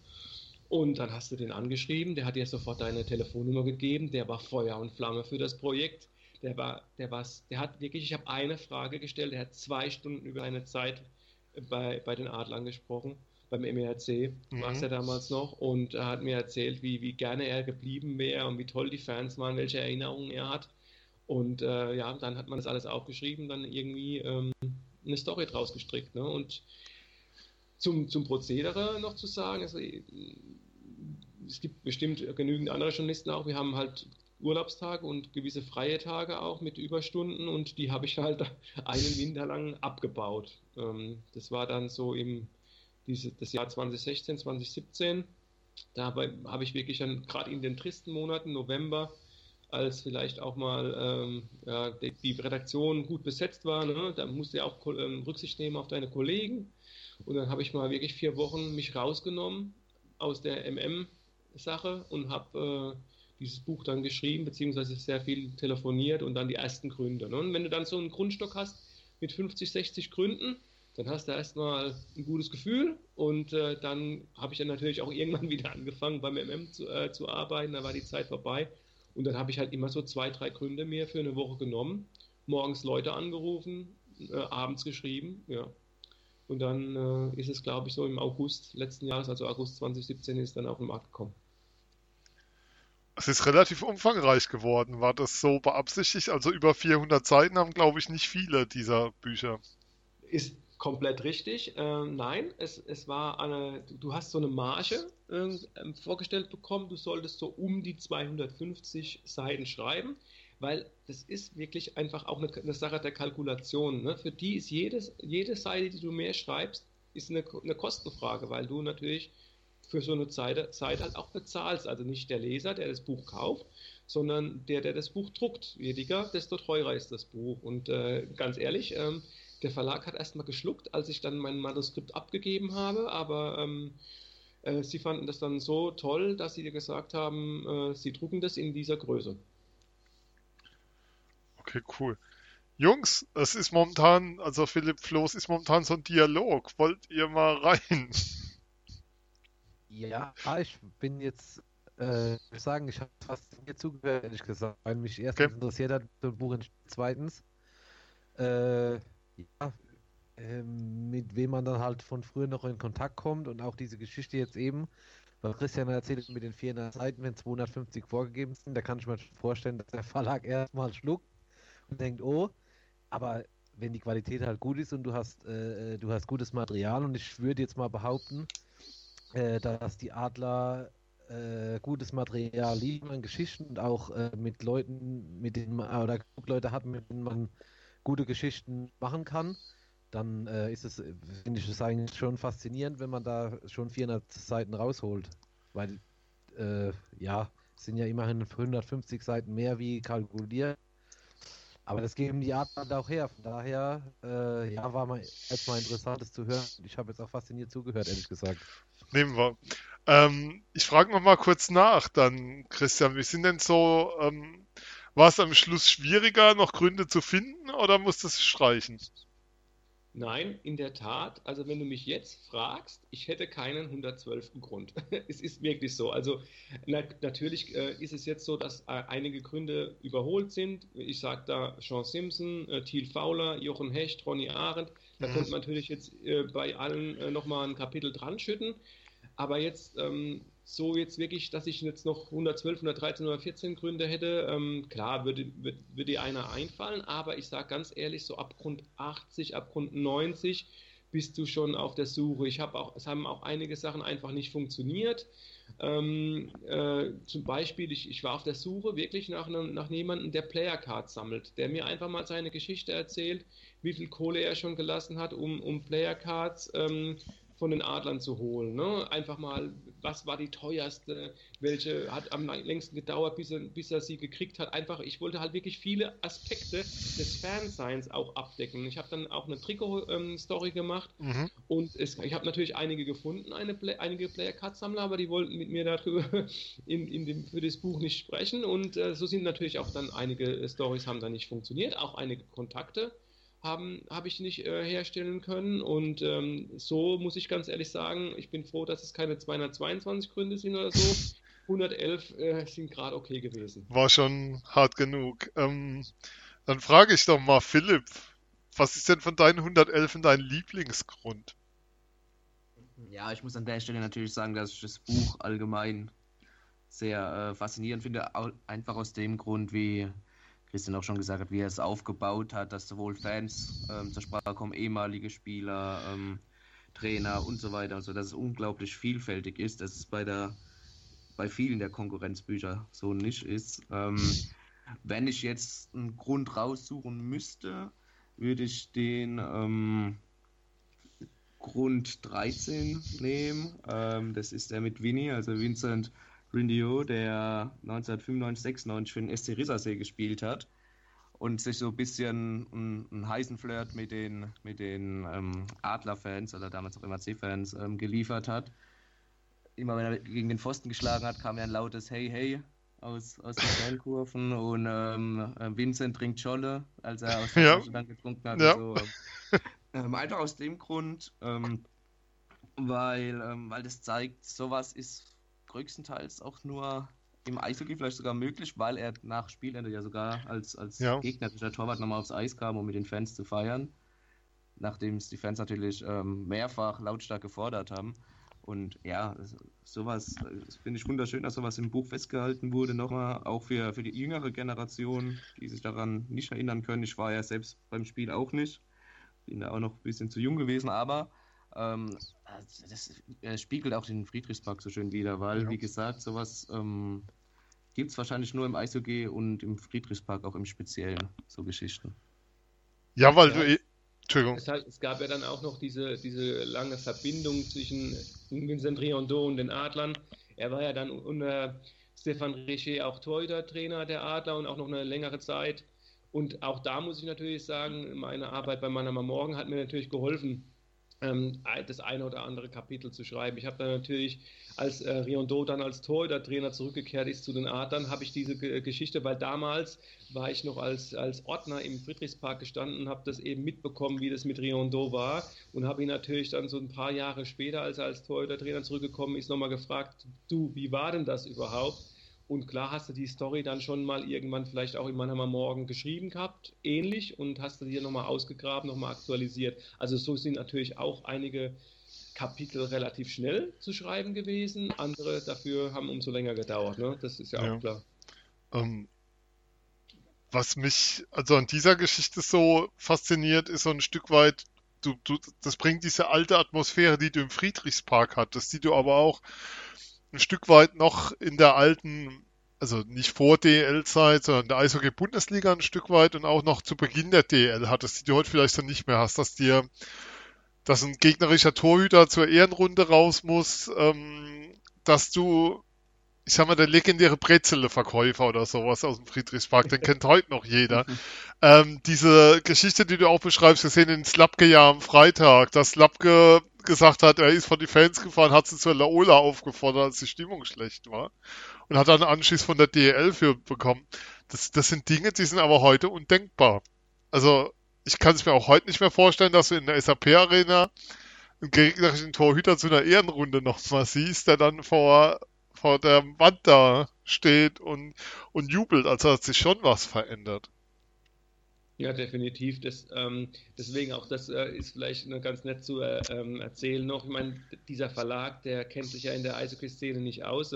Und dann hast du den angeschrieben, der hat dir sofort deine Telefonnummer gegeben, der war Feuer und Flamme für das Projekt. Ich habe eine Frage gestellt, der hat 2 Stunden über eine Zeit bei den Adlern gesprochen. beim MERC, war es ja damals noch, und er hat mir erzählt, wie gerne er geblieben wäre und wie toll die Fans waren, welche Erinnerungen er hat. Und ja, dann hat man das alles aufgeschrieben, dann irgendwie eine Story draus gestrickt. Ne? Und zum Prozedere noch zu sagen, also, es gibt bestimmt genügend andere Journalisten auch, wir haben halt Urlaubstage und gewisse freie Tage auch mit Überstunden, und die habe ich halt einen Winter lang abgebaut. Das war dann so das Jahr 2016, 2017. Dabei habe ich wirklich dann gerade in den tristen Monaten, November, als vielleicht auch mal die Redaktion gut besetzt war, ne? Da musst du ja auch Rücksicht nehmen auf deine Kollegen. Und dann habe ich mal wirklich 4 Wochen mich rausgenommen aus der MM-Sache und habe dieses Buch dann geschrieben, beziehungsweise sehr viel telefoniert und dann die ersten Gründe. Ne? Und wenn du dann so einen Grundstock hast mit 50, 60 Gründen, dann hast du erstmal ein gutes Gefühl, und dann habe ich dann natürlich auch irgendwann wieder angefangen beim MM zu arbeiten, da war die Zeit vorbei, und dann habe ich halt immer so 2, 3 Gründe mir für eine Woche genommen, morgens Leute angerufen, abends geschrieben, ja. Und dann ist es, glaube ich, so im August letzten Jahres, also August 2017, ist dann auf den Markt gekommen. Es ist relativ umfangreich geworden. War das so beabsichtigt? Also über 400 Seiten haben, glaube ich, nicht viele dieser Bücher. Ist komplett richtig. Nein, es war du hast so eine Marge vorgestellt bekommen. Du solltest so um die 250 Seiten schreiben, weil das ist wirklich einfach auch eine Sache der Kalkulation. Ne? Für die ist jede Seite, die du mehr schreibst, ist eine Kostenfrage, weil du natürlich für so eine Zeit halt auch bezahlst. Also nicht der Leser, der das Buch kauft, sondern der das Buch druckt. Je dicker, desto teurer ist das Buch. Und ganz ehrlich, der Verlag hat erstmal geschluckt, als ich dann mein Manuskript abgegeben habe, aber sie fanden das dann so toll, dass sie dir gesagt haben, sie drucken das in dieser Größe. Okay, cool. Jungs, es ist momentan, also Philipp Floß ist momentan so ein Dialog. Wollt ihr mal rein? Ja, ich bin jetzt, ich sagen, ich habe fast mir zugehört, ehrlich gesagt, weil mich erstens interessiert hat, für ein Buch, und zweitens, mit wem man dann halt von früher noch in Kontakt kommt, und auch diese Geschichte jetzt eben, weil Christian erzählt mit den 400 Seiten, wenn 250 vorgegeben sind, da kann ich mir vorstellen, dass der Verlag erstmal schluckt und denkt, oh, aber wenn die Qualität halt gut ist und du hast gutes Material, und ich würde jetzt mal behaupten, dass die Adler gutes Material lieben an Geschichten, und auch mit Leuten, mit denen man, oder Leute hat, mit denen man gute Geschichten machen kann, dann ist es, finde ich, es eigentlich schon faszinierend, wenn man da schon 400 Seiten rausholt, weil es sind ja immerhin 150 Seiten mehr wie kalkuliert, aber das geben die Adler auch her. Von daher war mal erstmal interessantes zu hören. Ich habe jetzt auch fasziniert zugehört, ehrlich gesagt. Nehmen wir. Ich frage noch mal kurz nach, dann Christian, wie sind denn so war es am Schluss schwieriger, noch Gründe zu finden, oder musstest du streichen? Nein, in der Tat. Also wenn du mich jetzt fragst, ich hätte keinen 112. Grund. Es ist wirklich so. Also natürlich ist es jetzt so, dass einige Gründe überholt sind. Ich sage da Sean Simpson, Thiel Fowler, Jochen Hecht, Ronny Arendt. Da könnte man natürlich jetzt bei allen nochmal ein Kapitel dran schütten. Aber jetzt wirklich, dass ich jetzt noch 112, 113, 114 Gründe hätte, klar würde dir einer einfallen, aber ich sage ganz ehrlich, so ab rund 80, ab rund 90 bist du schon auf der Suche. Es haben auch einige Sachen einfach nicht funktioniert. Zum Beispiel, ich war auf der Suche wirklich nach jemandem, der Playercards sammelt, der mir einfach mal seine Geschichte erzählt, wie viel Kohle er schon gelassen hat, um Playercards von den Adlern zu holen. Ne? Einfach mal, was war die teuerste, welche hat am längsten gedauert, bis er sie gekriegt hat. Einfach, ich wollte halt wirklich viele Aspekte des Fanseins auch abdecken. Ich habe dann auch eine Trikot-Story gemacht und ich habe natürlich einige gefunden, einige Player-Card-Sammler, aber die wollten mit mir darüber für das Buch nicht sprechen, und so sind natürlich auch dann einige Stories haben dann nicht funktioniert, auch einige Kontakte habe ich nicht herstellen können, und so muss ich ganz ehrlich sagen, ich bin froh, dass es keine 222 Gründe sind oder so. 111 sind gerade okay gewesen. War schon hart genug. Dann frage ich doch mal, Philipp, was ist denn von deinen 111 dein Lieblingsgrund? Ja, ich muss an der Stelle natürlich sagen, dass ich das Buch allgemein sehr faszinierend finde. Einfach aus dem Grund, wie Christian auch schon gesagt hat, wie er es aufgebaut hat, dass sowohl Fans zur Sprache kommen, ehemalige Spieler, Trainer und so weiter und so, dass es unglaublich vielfältig ist. Das ist bei vielen der Konkurrenzbücher so nicht ist. Wenn ich jetzt einen Grund raussuchen müsste, würde ich den Grund 13 nehmen. Das ist der mit Vinny, also Vincent Riendeau, der 1995, 96 für den SC Rissersee gespielt hat und sich so ein bisschen einen heißen Flirt mit den Adler-Fans oder damals auch MAC-Fans geliefert hat. Immer wenn er gegen den Pfosten geschlagen hat, kam ja ein lautes Hey, hey aus den Fankurven und Vincent trinkt Scholle, als er aus der Flasche dann getrunken hat. Ja. So, einfach aus dem Grund, weil das zeigt, sowas ist größtenteils auch nur im Eishockey vielleicht sogar möglich, weil er nach Spielende ja sogar als gegnerischer Torwart nochmal aufs Eis kam, um mit den Fans zu feiern, nachdem es die Fans natürlich mehrfach lautstark gefordert haben. Und ja, sowas finde ich wunderschön, dass sowas im Buch festgehalten wurde, nochmal auch für die jüngere Generation, die sich daran nicht erinnern können. Ich war ja selbst beim Spiel auch nicht, bin da auch noch ein bisschen zu jung gewesen, aber das spiegelt auch den Friedrichspark so schön wider, weil, wie gesagt, sowas gibt es wahrscheinlich nur im Eishockey und im Friedrichspark auch im Speziellen, so Geschichten. Ja, weil du... Entschuldigung. Es gab ja dann auch noch diese lange Verbindung zwischen Vincent Riendeau und den Adlern. Er war ja dann unter Stefan Richer auch Torhüter-Trainer der Adler und auch noch eine längere Zeit. Und auch da muss ich natürlich sagen, meine Arbeit bei Mannheimer Morgen hat mir natürlich geholfen, das eine oder andere Kapitel zu schreiben. Ich habe dann natürlich, als Riendeau dann als Torhüter-Trainer zurückgekehrt ist zu den Adlern, habe ich diese Geschichte, weil damals war ich noch als Ordner im Friedrichspark gestanden und habe das eben mitbekommen, wie das mit Riendeau war, und habe ihn natürlich dann so ein paar Jahre später, als er als Torhüter-Trainer zurückgekommen ist, nochmal gefragt, du, wie war denn das überhaupt? Und klar hast du die Story dann schon mal irgendwann vielleicht auch im Mannheimer Morgen geschrieben gehabt, ähnlich, und hast du die nochmal ausgegraben, nochmal aktualisiert. Also so sind natürlich auch einige Kapitel relativ schnell zu schreiben gewesen, andere dafür haben umso länger gedauert, ne? Das ist ja auch klar. Was mich also an dieser Geschichte so fasziniert, ist so ein Stück weit, das bringt diese alte Atmosphäre, die du im Friedrichspark hattest, die du aber auch ein Stück weit noch in der alten, also nicht vor DL-Zeit, sondern der Eishockey-Bundesliga ein Stück weit und auch noch zu Beginn der DL hattest, die du heute vielleicht dann nicht mehr hast, dass ein gegnerischer Torhüter zur Ehrenrunde raus muss, dass du, ich sag mal, der legendäre Brezele-Verkäufer oder sowas aus dem Friedrichspark, den kennt heute noch jeder. Diese Geschichte, die du auch beschreibst, wir sehen in Slapke ja am Freitag, dass Slapke gesagt hat, er ist von den Fans gefahren, hat sie zur Laola aufgefordert, als die Stimmung schlecht war, und hat dann Anschiss von der DEL für bekommen. Das sind Dinge, die sind aber heute undenkbar. Also ich kann es mir auch heute nicht mehr vorstellen, dass du in der SAP Arena einen gegnerischen Torhüter zu einer Ehrenrunde nochmal siehst, der dann vor der Wand da steht und jubelt. Also hat sich schon was verändert. Ja, definitiv. Deswegen auch, das ist vielleicht noch ganz nett zu erzählen noch. Ich meine, dieser Verlag, der kennt sich ja in der Eishockey-Szene nicht aus.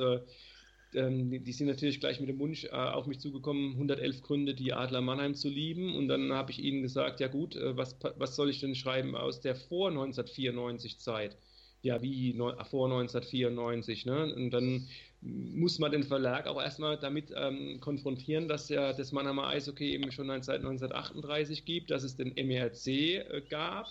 Die sind natürlich gleich mit dem Wunsch auf mich zugekommen, 111 Gründe, die Adler Mannheim zu lieben. Und dann habe ich ihnen gesagt, ja gut, was soll ich denn schreiben aus der vor 1994 Zeit? Ja, wie vor 1994, ne? Und dann muss man den Verlag auch erstmal damit konfrontieren, dass ja das Mannheimer Eishockey eben schon seit 1938 gibt, dass es den MERC gab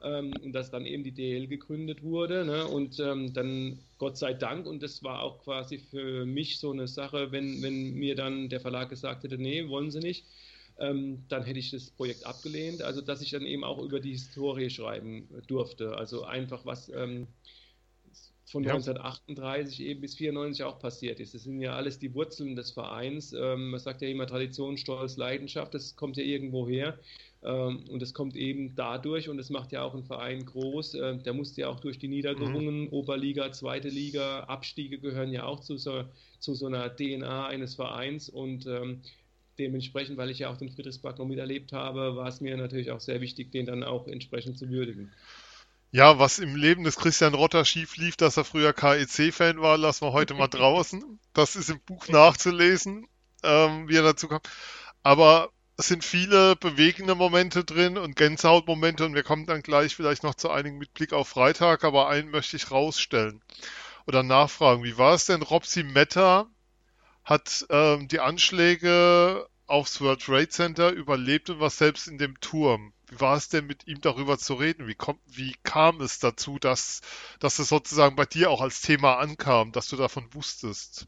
und dass dann eben die DL gegründet wurde, ne? Und dann Gott sei Dank, und das war auch quasi für mich so eine Sache, wenn mir dann der Verlag gesagt hätte, nee, wollen Sie nicht, dann hätte ich das Projekt abgelehnt, also dass ich dann eben auch über die Historie schreiben durfte, also einfach was von 1938 eben bis 1994 auch passiert ist. Das sind ja alles die Wurzeln des Vereins, man sagt ja immer Tradition, Stolz, Leidenschaft, das kommt ja irgendwo her, und das kommt eben dadurch, und das macht ja auch einen Verein groß, der musste ja auch durch die Niedergerungen, Oberliga, Zweite Liga, Abstiege gehören ja auch zu so einer DNA eines Vereins, und dementsprechend, weil ich ja auch den Friedrichspark noch miterlebt habe, war es mir natürlich auch sehr wichtig, den dann auch entsprechend zu würdigen. Ja, was im Leben des Christian Rotter schief lief, dass er früher KEC-Fan war, lassen wir heute mal draußen. Das ist im Buch nachzulesen, wie er dazu kam. Aber es sind viele bewegende Momente drin und Gänsehautmomente und wir kommen dann gleich vielleicht noch zu einigen mit Blick auf Freitag, aber einen möchte ich rausstellen oder nachfragen. Wie war es denn? Rob Simetta hat die Anschläge aufs World Trade Center überlebt und war selbst in dem Turm. Wie war es denn, mit ihm darüber zu reden? Wie kam es dazu, dass es sozusagen bei dir auch als Thema ankam, dass du davon wusstest?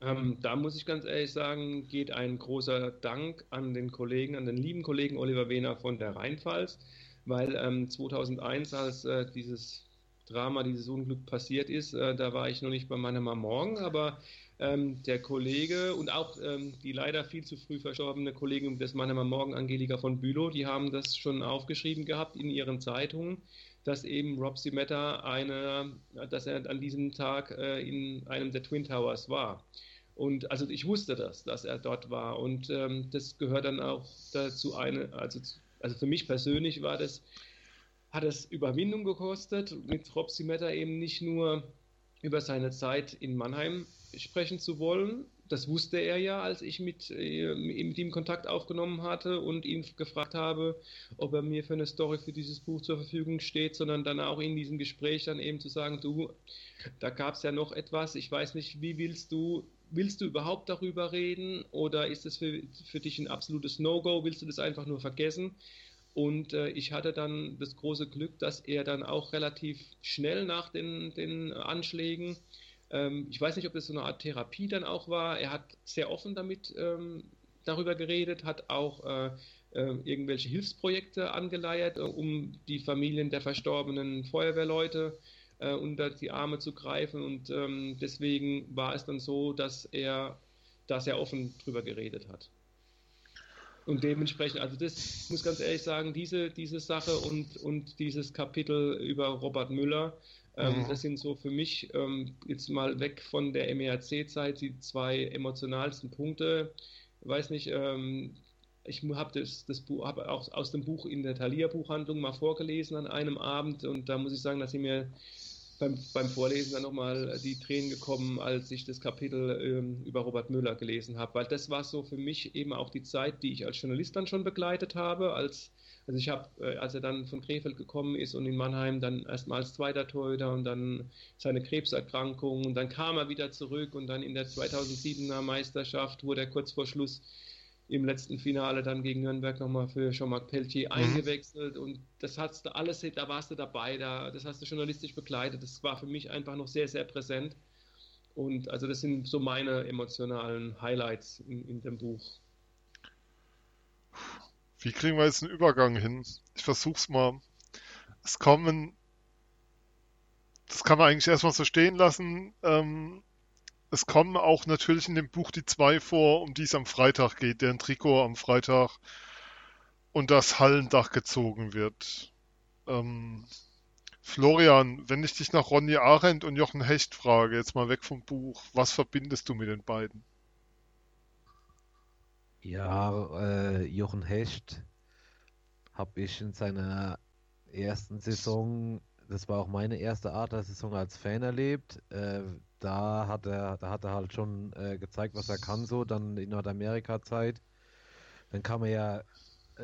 Da muss ich ganz ehrlich sagen, geht ein großer Dank an den Kollegen, an den lieben Kollegen Oliver Wehner von der Rheinpfalz, weil 2001, als dieses Unglück passiert ist, da war ich noch nicht bei Mannheimer Morgen, aber der Kollege und auch die leider viel zu früh verstorbene Kollegin des Mannheimer Morgen, Angelika von Bülow, die haben das schon aufgeschrieben gehabt in ihren Zeitungen, dass eben Rob Simetta dass er an diesem Tag in einem der Twin Towers war. Und also ich wusste das, dass er dort war. Und das gehört dann auch dazu also für mich persönlich hat es Überwindung gekostet, mit Rob Simetta eben nicht nur über seine Zeit in Mannheim sprechen zu wollen. Das wusste er ja, als ich mit ihm Kontakt aufgenommen hatte und ihn gefragt habe, ob er mir für eine Story für dieses Buch zur Verfügung steht, sondern dann auch in diesem Gespräch dann eben zu sagen, du, da gab es ja noch etwas, ich weiß nicht, wie willst du überhaupt darüber reden oder ist es für dich ein absolutes No-Go, willst du das einfach nur vergessen? Und ich hatte dann das große Glück, dass er dann auch relativ schnell nach den Anschlägen, ich weiß nicht, ob das so eine Art Therapie dann auch war, er hat sehr offen darüber geredet, hat auch irgendwelche Hilfsprojekte angeleiert, um die Familien der verstorbenen Feuerwehrleute unter die Arme zu greifen. Und deswegen war es dann so, dass er da sehr offen drüber geredet hat. Und dementsprechend, also das muss ganz ehrlich sagen, diese Sache und dieses Kapitel über Robert Müller, das sind so für mich jetzt mal weg von der MEAC-Zeit die zwei emotionalsten Punkte. Ich weiß nicht, ich habe das Buch auch aus dem Buch in der Thalia-Buchhandlung mal vorgelesen an einem Abend und da muss ich sagen, dass sie mir beim Vorlesen dann nochmal die Tränen gekommen, als ich das Kapitel über Robert Müller gelesen habe, weil das war so für mich eben auch die Zeit, die ich als Journalist dann schon begleitet habe, als er dann von Krefeld gekommen ist und in Mannheim dann erstmal als zweiter Torhüter und dann seine Krebserkrankung und dann kam er wieder zurück und dann in der 2007er Meisterschaft wurde er kurz vor Schluss im letzten Finale dann gegen Nürnberg nochmal für Jean-Marc Pelletier eingewechselt und das hast du alles, da warst du dabei, das hast du journalistisch begleitet, das war für mich einfach noch sehr, sehr präsent und also das sind so meine emotionalen Highlights in dem Buch. Wie kriegen wir jetzt einen Übergang hin? Ich versuch's mal. Das kann man eigentlich erstmal so stehen lassen, es kommen auch natürlich in dem Buch die zwei vor, um die es am Freitag geht, deren Trikot am Freitag und das Hallendach gezogen wird. Florian, wenn ich dich nach Ronny Arendt und Jochen Hecht frage, jetzt mal weg vom Buch, was verbindest du mit den beiden? Ja, Jochen Hecht habe ich in seiner ersten Saison, das war auch meine erste Adler-Saison als Fan erlebt, Da hat er halt schon gezeigt, was er kann, so dann in Nordamerika-Zeit. Dann kam er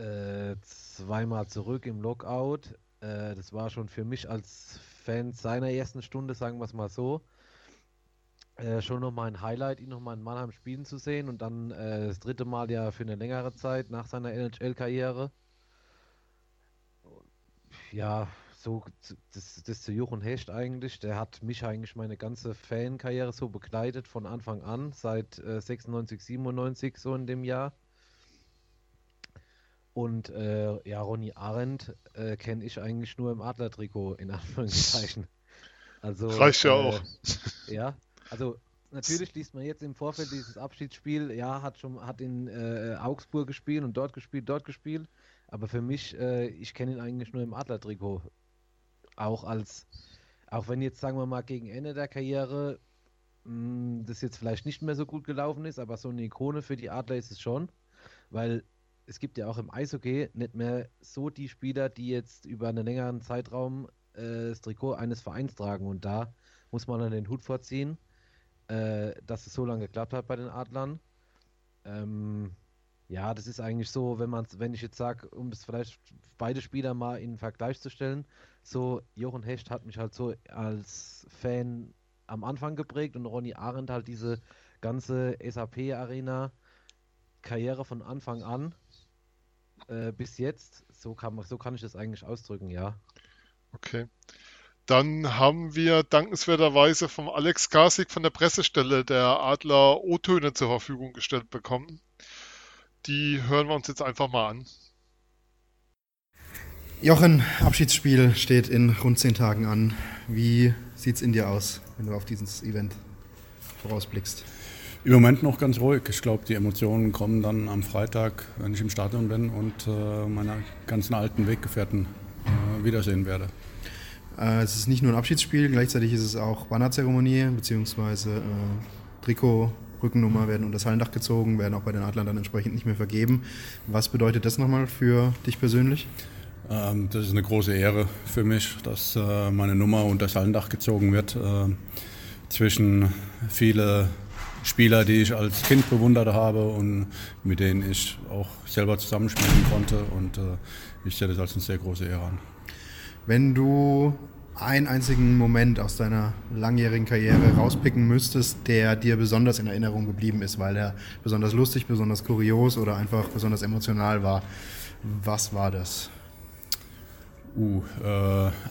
ja zweimal zurück im Lockout. Das war schon für mich als Fan seiner ersten Stunde, sagen wir es mal so, schon nochmal ein Highlight, ihn nochmal in Mannheim spielen zu sehen. Und dann das dritte Mal ja für eine längere Zeit nach seiner NHL-Karriere. Ja, so, das zu Jochen Hecht eigentlich, der hat mich eigentlich meine ganze Fankarriere so begleitet von Anfang an, seit 96, 97 so in dem Jahr. Und ja, Ronny Arendt kenne ich eigentlich nur im Adler-Trikot, in Anführungszeichen. Also, reicht ja auch. Ja, also natürlich liest man jetzt im Vorfeld dieses Abschiedsspiel, ja, hat in Augsburg gespielt und dort gespielt, aber für mich, ich kenne ihn eigentlich nur im Adler-Trikot. Auch wenn jetzt, sagen wir mal, gegen Ende der Karriere das jetzt vielleicht nicht mehr so gut gelaufen ist, aber so eine Ikone für die Adler ist es schon, weil es gibt ja auch im Eishockey nicht mehr so die Spieler, die jetzt über einen längeren Zeitraum das Trikot eines Vereins tragen. Und da muss man dann den Hut vorziehen, dass es so lange geklappt hat bei den Adlern. Ja, das ist eigentlich so, wenn ich jetzt sage, um es vielleicht beide Spieler mal in Vergleich zu stellen, so Jochen Hecht hat mich halt so als Fan am Anfang geprägt und Ronny Arendt halt diese ganze SAP Arena Karriere von Anfang an bis jetzt. So kann ich das eigentlich ausdrücken, ja. Okay. Dann haben wir dankenswerterweise vom Alex Garsig von der Pressestelle der Adler O-Töne zur Verfügung gestellt bekommen. Die hören wir uns jetzt einfach mal an. Jochen, Abschiedsspiel steht in rund 10 Tagen an. Wie sieht's in dir aus, wenn du auf dieses Event vorausblickst? Im Moment noch ganz ruhig. Ich glaube, die Emotionen kommen dann am Freitag, wenn ich im Stadion bin und meine ganzen alten Weggefährten wiedersehen werde. Es ist nicht nur ein Abschiedsspiel, gleichzeitig ist es auch Bannerzeremonie bzw. Trikot, Rückennummer werden unter das Hallendach gezogen, werden auch bei den Adlern dann entsprechend nicht mehr vergeben. Was bedeutet das nochmal für dich persönlich? Das ist eine große Ehre für mich, dass meine Nummer unter das Hallendach gezogen wird. Zwischen viele Spieler, die ich als Kind bewundert habe und mit denen ich auch selber zusammenspielen konnte, und ich sehe das als eine sehr große Ehre an. Wenn du einen einzigen Moment aus deiner langjährigen Karriere rauspicken müsstest, der dir besonders in Erinnerung geblieben ist, weil er besonders lustig, besonders kurios oder einfach besonders emotional war, was war das?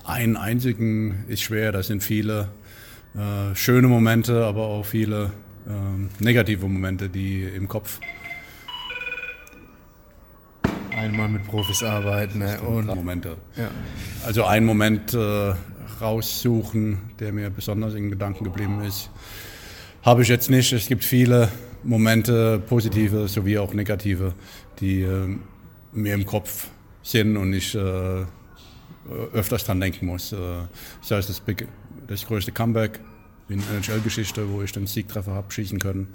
Einen einzigen ist schwer, das sind viele schöne Momente, aber auch viele negative Momente, die im Kopf. Einmal mit Profis arbeiten. Ne? Und Momente. Ja. Also einen Moment raussuchen, der mir besonders in Gedanken geblieben ist, habe ich jetzt nicht. Es gibt viele Momente, positive sowie auch negative, die mir im Kopf sind und ich öfters dran denken muss. Das heißt, das größte Comeback in NHL-Geschichte, wo ich den Siegtreffer habe schießen können,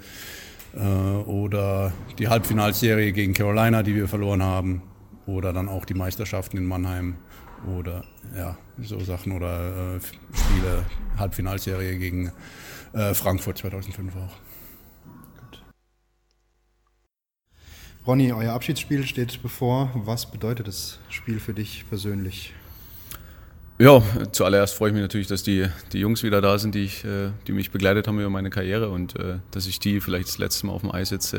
oder die Halbfinalserie gegen Carolina, die wir verloren haben, oder dann auch die Meisterschaften in Mannheim oder ja, so Sachen, oder Spiele, Halbfinalserie gegen Frankfurt 2005 auch. Gut. Ronny, euer Abschiedsspiel steht bevor. Was bedeutet das Spiel für dich persönlich? Ja, zuallererst freue ich mich natürlich, dass die Jungs wieder da sind, die mich begleitet haben über meine Karriere, und dass ich die vielleicht das letzte Mal auf dem Eis jetzt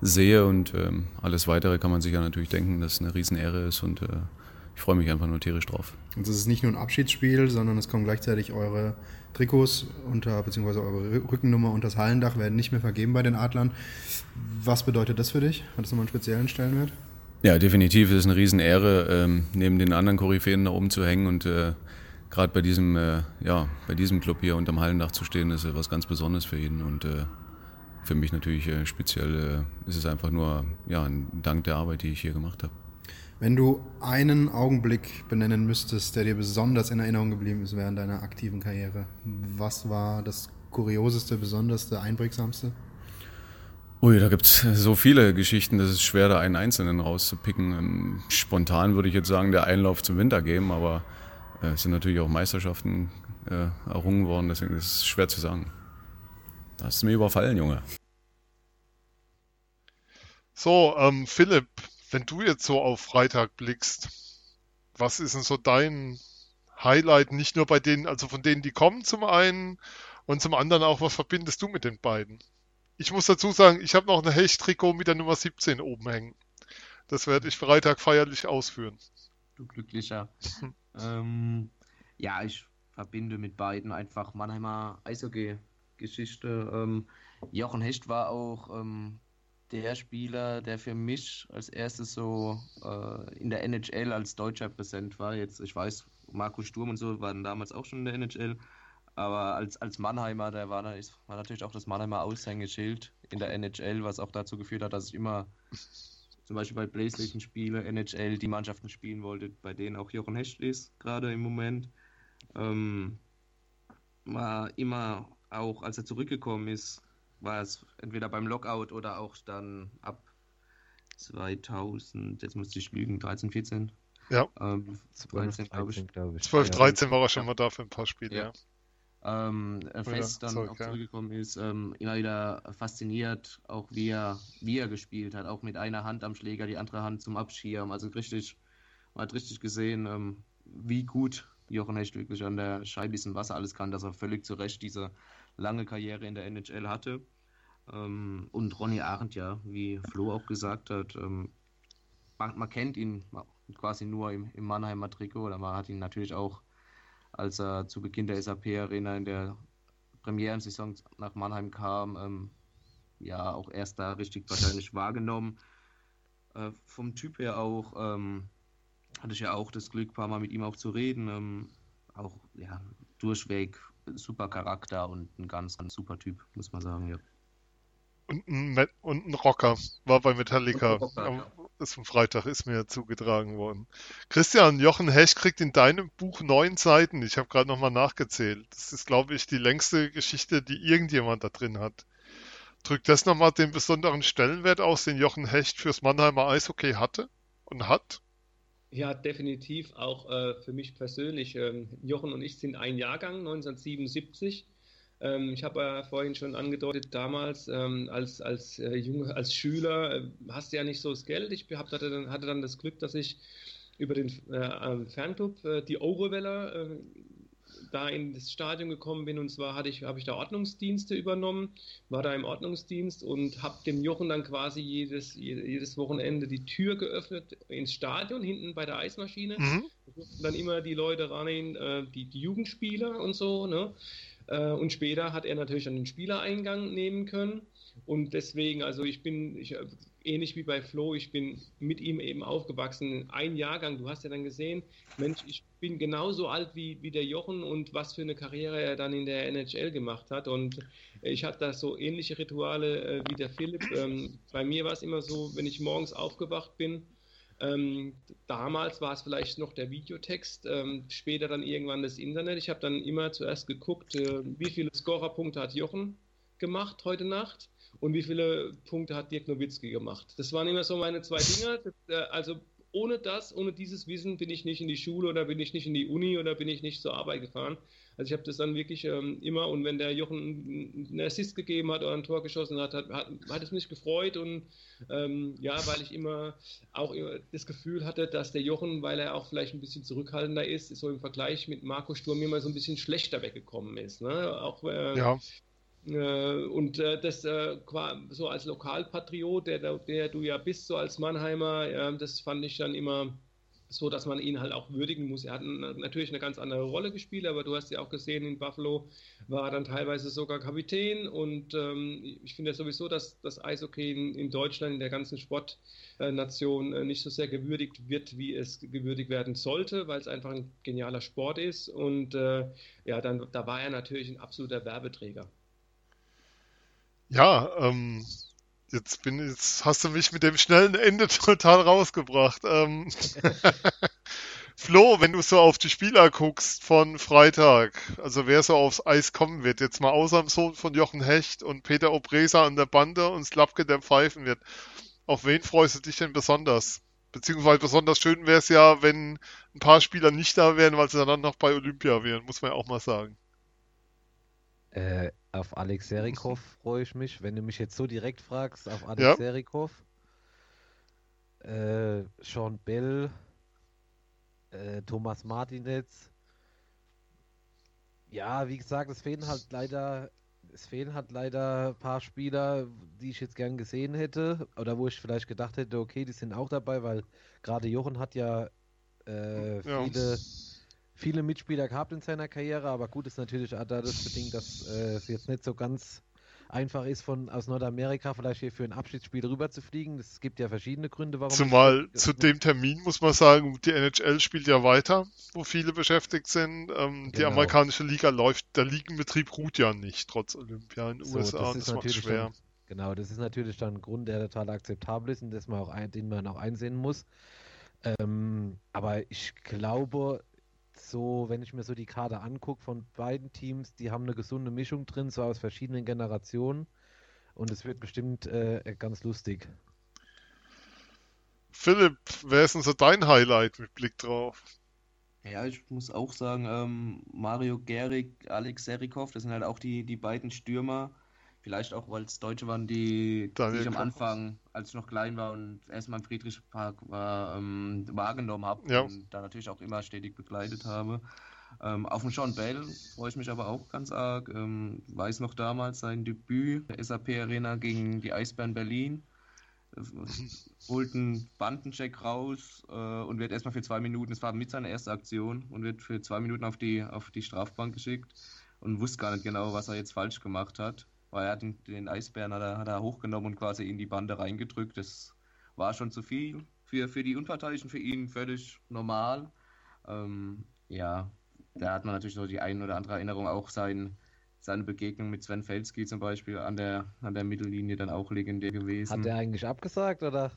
sehe, und alles Weitere kann man sich ja natürlich denken, dass es eine Riesenehre ist, und ich freue mich einfach nur tierisch drauf. Und es ist nicht nur ein Abschiedsspiel, sondern es kommen gleichzeitig eure Trikots bzw. eure Rückennummer unter das Hallendach, werden nicht mehr vergeben bei den Adlern. Was bedeutet das für dich? Hat das nochmal einen speziellen Stellenwert? Ja, definitiv. Es ist eine Riesenehre, neben den anderen Koryphäen da oben zu hängen, und gerade bei diesem Club hier unterm Hallendach zu stehen, ist was ganz Besonderes für jeden, und für mich natürlich speziell ist es einfach nur ein Dank der Arbeit, die ich hier gemacht habe. Wenn du einen Augenblick benennen müsstest, der dir besonders in Erinnerung geblieben ist während deiner aktiven Karriere, was war das Kurioseste, Besonderste, Einprägsamste? Ui, da gibt es so viele Geschichten, das ist schwer, da einen Einzelnen rauszupicken. Spontan würde ich jetzt sagen, der Einlauf zum Wintergame, aber es sind natürlich auch Meisterschaften errungen worden, deswegen ist es schwer zu sagen. Da hast du mich überfallen, Junge. So, Philipp, wenn du jetzt so auf Freitag blickst, was ist denn so dein Highlight, nicht nur bei denen, also von denen, die kommen zum einen, und zum anderen auch, was verbindest du mit den beiden? Ich muss dazu sagen, ich habe noch ein Hecht-Trikot mit der Nummer 17 oben hängen. Das werde ich Freitag feierlich ausführen. Du Glücklicher. Ja, ich verbinde mit beiden einfach Mannheimer Eishockey-Geschichte. Jochen Hecht war auch der Spieler, der für mich als erstes so in der NHL als Deutscher präsent war. Jetzt, ich weiß, Markus Sturm und so waren damals auch schon in der NHL. Aber als Mannheimer, der war natürlich auch das Mannheimer Aushängeschild in der NHL, was auch dazu geführt hat, dass ich immer zum Beispiel bei PlayStation-Spielen, NHL, die Mannschaften spielen wollte, bei denen auch Jochen Hecht ist, gerade im Moment. War immer auch, als er zurückgekommen ist, war es entweder beim Lockout oder auch dann ab 2000, jetzt müsste ich lügen, 13, 14, Ja. 2013, glaube ich. 2012, 2013 war er schon mal da für ein paar Spiele, ja. Fest dann auch zurückgekommen ist, immer wieder fasziniert, auch wie er gespielt hat, auch mit einer Hand am Schläger, die andere Hand zum Abschirmen, also richtig, man hat richtig gesehen, wie gut Jochen Hecht wirklich an der Scheibe ist im Wasser alles kann, dass er völlig zu Recht diese lange Karriere in der NHL hatte, und Ronny Arendt, ja, wie Flo auch gesagt hat, man kennt ihn quasi nur im Mannheimer Trikot, oder man hat ihn natürlich auch, als er zu Beginn der SAP Arena in der Premierensaison nach Mannheim kam, ja, auch erst da richtig wahrscheinlich wahrgenommen. Vom Typ her auch, hatte ich ja auch das Glück, ein paar Mal mit ihm auch zu reden. Auch, ja, durchweg super Charakter und ein ganz, ganz super Typ, muss man sagen, ja. Und ein Rocker, war bei Metallica. Ist am Freitag, ist mir zugetragen worden. Christian, Jochen Hecht kriegt in deinem Buch 9 Seiten. Ich habe gerade nochmal nachgezählt. Das ist, glaube ich, die längste Geschichte, die irgendjemand da drin hat. Drückt das nochmal den besonderen Stellenwert aus, den Jochen Hecht fürs Mannheimer Eishockey hatte und hat? Ja, definitiv. Auch für mich persönlich. Jochen und ich sind ein Jahrgang, 1977. Ich habe ja vorhin schon angedeutet, damals als Schüler hast du ja nicht so das Geld. Ich hatte dann das Glück, dass ich über den Fernclub, die Oreweller, da in das Stadion gekommen bin. Und zwar habe ich da Ordnungsdienste übernommen, war da im Ordnungsdienst und habe dem Jochen dann quasi jedes Wochenende die Tür geöffnet ins Stadion, hinten bei der Eismaschine. Mhm. Da durften dann immer die Leute rein, die Jugendspieler und so, ne? Und später hat er natürlich dann den Spielereingang nehmen können. Und deswegen, also ich bin ähnlich wie bei Flo, ich bin mit ihm eben aufgewachsen. Ein Jahrgang, du hast ja dann gesehen, Mensch, ich bin genauso alt wie der Jochen und was für eine Karriere er dann in der NHL gemacht hat. Und ich hatte da so ähnliche Rituale wie der Philipp. Bei mir war es immer so, wenn ich morgens aufgewacht bin, damals war es vielleicht noch der Videotext, später dann irgendwann das Internet. Ich habe dann immer zuerst geguckt, wie viele Scorerpunkte hat Jochen gemacht heute Nacht und wie viele Punkte hat Dirk Nowitzki gemacht. Das waren immer so meine zwei Dinger. Also ohne dieses Wissen bin ich nicht in die Schule oder bin ich nicht in die Uni oder bin ich nicht zur Arbeit gefahren. Also ich habe das dann wirklich immer, und wenn der Jochen einen Assist gegeben hat oder ein Tor geschossen hat es mich gefreut, und ja, weil ich immer auch das Gefühl hatte, dass der Jochen, weil er auch vielleicht ein bisschen zurückhaltender ist, so im Vergleich mit Marco Sturm immer so ein bisschen schlechter weggekommen ist. Ne? Auch ja. Und das so als Lokalpatriot, der du ja bist, so als Mannheimer, das fand ich dann immer so, dass man ihn halt auch würdigen muss. Er hat natürlich eine ganz andere Rolle gespielt, aber du hast ja auch gesehen, in Buffalo war er dann teilweise sogar Kapitän, und ich finde ja sowieso, dass das Eishockey in Deutschland, in der ganzen Sportnation nicht so sehr gewürdigt wird, wie es gewürdigt werden sollte, weil es einfach ein genialer Sport ist, und ja, dann da war er natürlich ein absoluter Werbeträger. Ja, jetzt hast du mich mit dem schnellen Ende total rausgebracht. Flo, wenn du so auf die Spieler guckst von Freitag, also wer so aufs Eis kommen wird, jetzt mal außer dem Sohn von Jochen Hecht und Peter Obresa an der Bande und Slapke, der pfeifen wird, auf wen freust du dich denn besonders? Beziehungsweise besonders schön wäre es ja, wenn ein paar Spieler nicht da wären, weil sie dann noch bei Olympia wären, muss man ja auch mal sagen. Auf Alex Serikov freue ich mich, wenn du mich jetzt so direkt fragst, auf Alex Serikov, Sean Bell, Thomas Martinez. Ja, wie gesagt, es fehlen halt leider ein paar Spieler, die ich jetzt gern gesehen hätte, oder wo ich vielleicht gedacht hätte, okay, die sind auch dabei, weil gerade Jochen hat ja viele Mitspieler gehabt in seiner Karriere, aber gut, ist natürlich auch dadurch bedingt, dass es jetzt nicht so ganz einfach ist, aus Nordamerika vielleicht hier für ein Abschiedsspiel rüber zu fliegen. Es gibt ja verschiedene Gründe, warum... Zumal zu dem Termin, muss man sagen, die NHL spielt ja weiter, wo viele beschäftigt sind. Genau. Die amerikanische Liga läuft, der Ligenbetrieb ruht ja nicht, trotz Olympia in den USA, das macht es schwer. Das ist natürlich dann ein Grund, der total akzeptabel ist und den man auch einsehen muss. Aber ich glaube... So, wenn ich mir so die Kader angucke von beiden Teams, die haben eine gesunde Mischung drin, so aus verschiedenen Generationen, und es wird bestimmt ganz lustig. Philipp, wer ist denn so dein Highlight mit Blick drauf? Ja, ich muss auch sagen, Mario Gehrig, Alex Serikov, das sind halt auch die beiden Stürmer, vielleicht auch, weil es Deutsche waren, die ich am Anfang, als ich noch klein war und erstmal im Friedrichspark war, wahrgenommen habe und da natürlich auch immer stetig begleitet habe. Auf den Sean Bell freue ich mich aber auch ganz arg. Weiß noch damals sein Debüt, der SAP Arena gegen die Eisbären Berlin. Holt einen Bandencheck raus und wird erstmal für 2 Minuten, das war mit seiner ersten Aktion, und wird für 2 Minuten auf die Strafbank geschickt und wusste gar nicht genau, was er jetzt falsch gemacht hat, weil er den Eisbären hat er hochgenommen und quasi in die Bande reingedrückt. Das war schon zu viel. Für die Unparteiischen, für ihn völlig normal. Da hat man natürlich noch die ein oder andere Erinnerung, auch seine Begegnung mit Sven Felski zum Beispiel an der Mittellinie, dann auch legendär gewesen. Hat er eigentlich abgesagt, oder?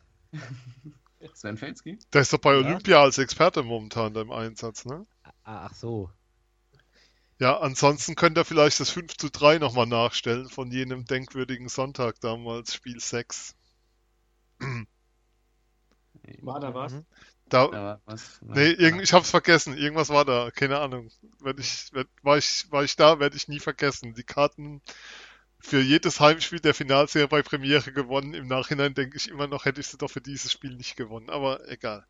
Sven Felski? Der ist doch bei Olympia als Experte momentan im Einsatz, ne? Ach so. Ja, ansonsten könnte er vielleicht das 5:3 nochmal nachstellen von jenem denkwürdigen Sonntag damals, Spiel 6. War da was? Ich hab's vergessen. Irgendwas war da, keine Ahnung. Werde ich nie vergessen. Die Karten für jedes Heimspiel der Finalserie bei Premiere gewonnen. Im Nachhinein denke ich immer noch, hätte ich sie doch für dieses Spiel nicht gewonnen. Aber egal.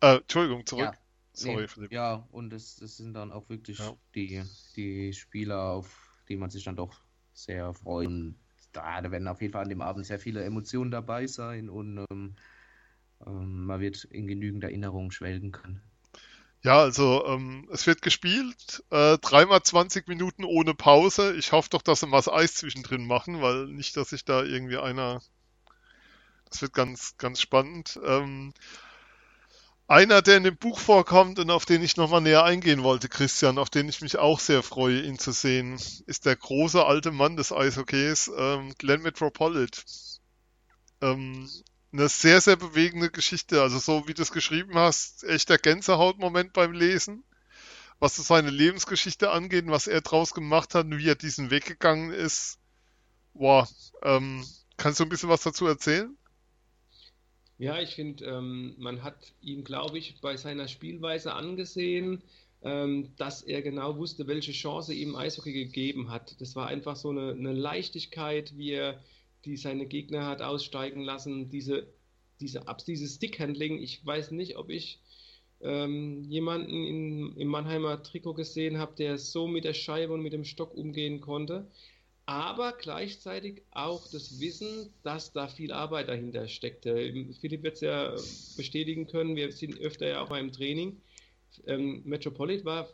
Entschuldigung, zurück. Ja, sorry, Philipp. Ja, und das sind dann auch wirklich die Spieler, auf die man sich dann doch sehr freut. Da werden auf jeden Fall an dem Abend sehr viele Emotionen dabei sein und man wird in genügend Erinnerungen schwelgen können. Ja, also es wird gespielt, 3 mal 20 Minuten ohne Pause. Ich hoffe doch, dass sie mal das Eis zwischendrin machen, weil nicht, dass sich da irgendwie einer... Das wird ganz, ganz spannend. Einer, der in dem Buch vorkommt und auf den ich nochmal näher eingehen wollte, Christian, auf den ich mich auch sehr freue, ihn zu sehen, ist der große alte Mann des Eishockeys, Glenn Metropolit. Eine sehr, sehr bewegende Geschichte. Also so wie du es geschrieben hast, echter Gänsehautmoment beim Lesen, was so seine Lebensgeschichte angeht, was er draus gemacht hat und wie er diesen Weg gegangen ist. Boah, kannst du ein bisschen was dazu erzählen? Ja, ich finde, man hat ihm, glaube ich, bei seiner Spielweise angesehen, dass er genau wusste, welche Chance ihm Eishockey gegeben hat. Das war einfach so eine Leichtigkeit, wie er seine Gegner hat aussteigen lassen, dieses Stickhandling. Ich weiß nicht, ob ich jemanden im Mannheimer Trikot gesehen habe, der so mit der Scheibe und mit dem Stock umgehen konnte. Aber gleichzeitig auch das Wissen, dass da viel Arbeit dahinter steckte. Philipp wird es ja bestätigen können, wir sind öfter ja auch beim Training. Metropolit war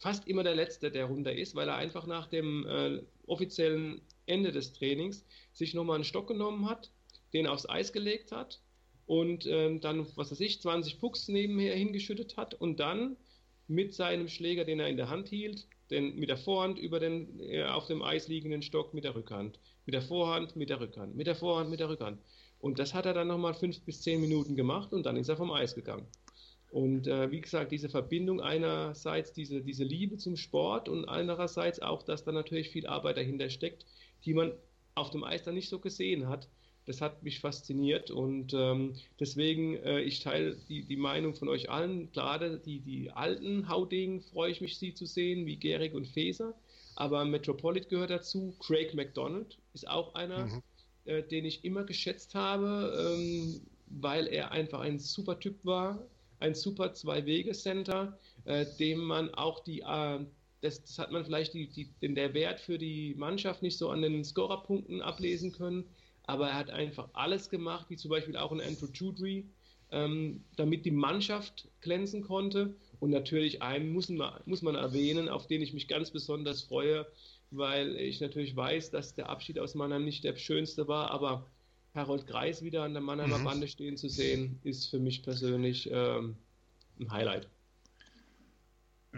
fast immer der Letzte, der runter ist, weil er einfach nach dem offiziellen Ende des Trainings sich nochmal einen Stock genommen hat, den aufs Eis gelegt hat und dann, was weiß ich, 20 Pucks nebenher hingeschüttet hat und dann mit seinem Schläger, den er in der Hand hielt, mit der Vorhand über den auf dem Eis liegenden Stock mit der Rückhand. Mit der Vorhand, mit der Rückhand. Mit der Vorhand, mit der Rückhand. Und das hat er dann nochmal 5 bis 10 Minuten gemacht und dann ist er vom Eis gegangen. Und wie gesagt, diese Verbindung einerseits, diese Liebe zum Sport und andererseits auch, dass da natürlich viel Arbeit dahinter steckt, die man auf dem Eis dann nicht so gesehen hat. Das hat mich fasziniert und deswegen, ich teile die Meinung von euch allen. Gerade die alten Haudegen freue ich mich, sie zu sehen, wie Gehrig und Faeser. Aber Metropolit gehört dazu. Craig McDonald ist auch einer, den ich immer geschätzt habe, weil er einfach ein super Typ war, ein super Zwei-Wege-Center, dem man auch das hat man vielleicht der Wert für die Mannschaft nicht so an den Scorerpunkten ablesen können. Aber er hat einfach alles gemacht, wie zum Beispiel auch ein Andrew Jewdry, damit die Mannschaft glänzen konnte. Und natürlich einen muss man erwähnen, auf den ich mich ganz besonders freue, weil ich natürlich weiß, dass der Abschied aus Mannheim nicht der schönste war. Aber Harold Greis wieder an der Mannheimer Bande stehen zu sehen, ist für mich persönlich ein Highlight.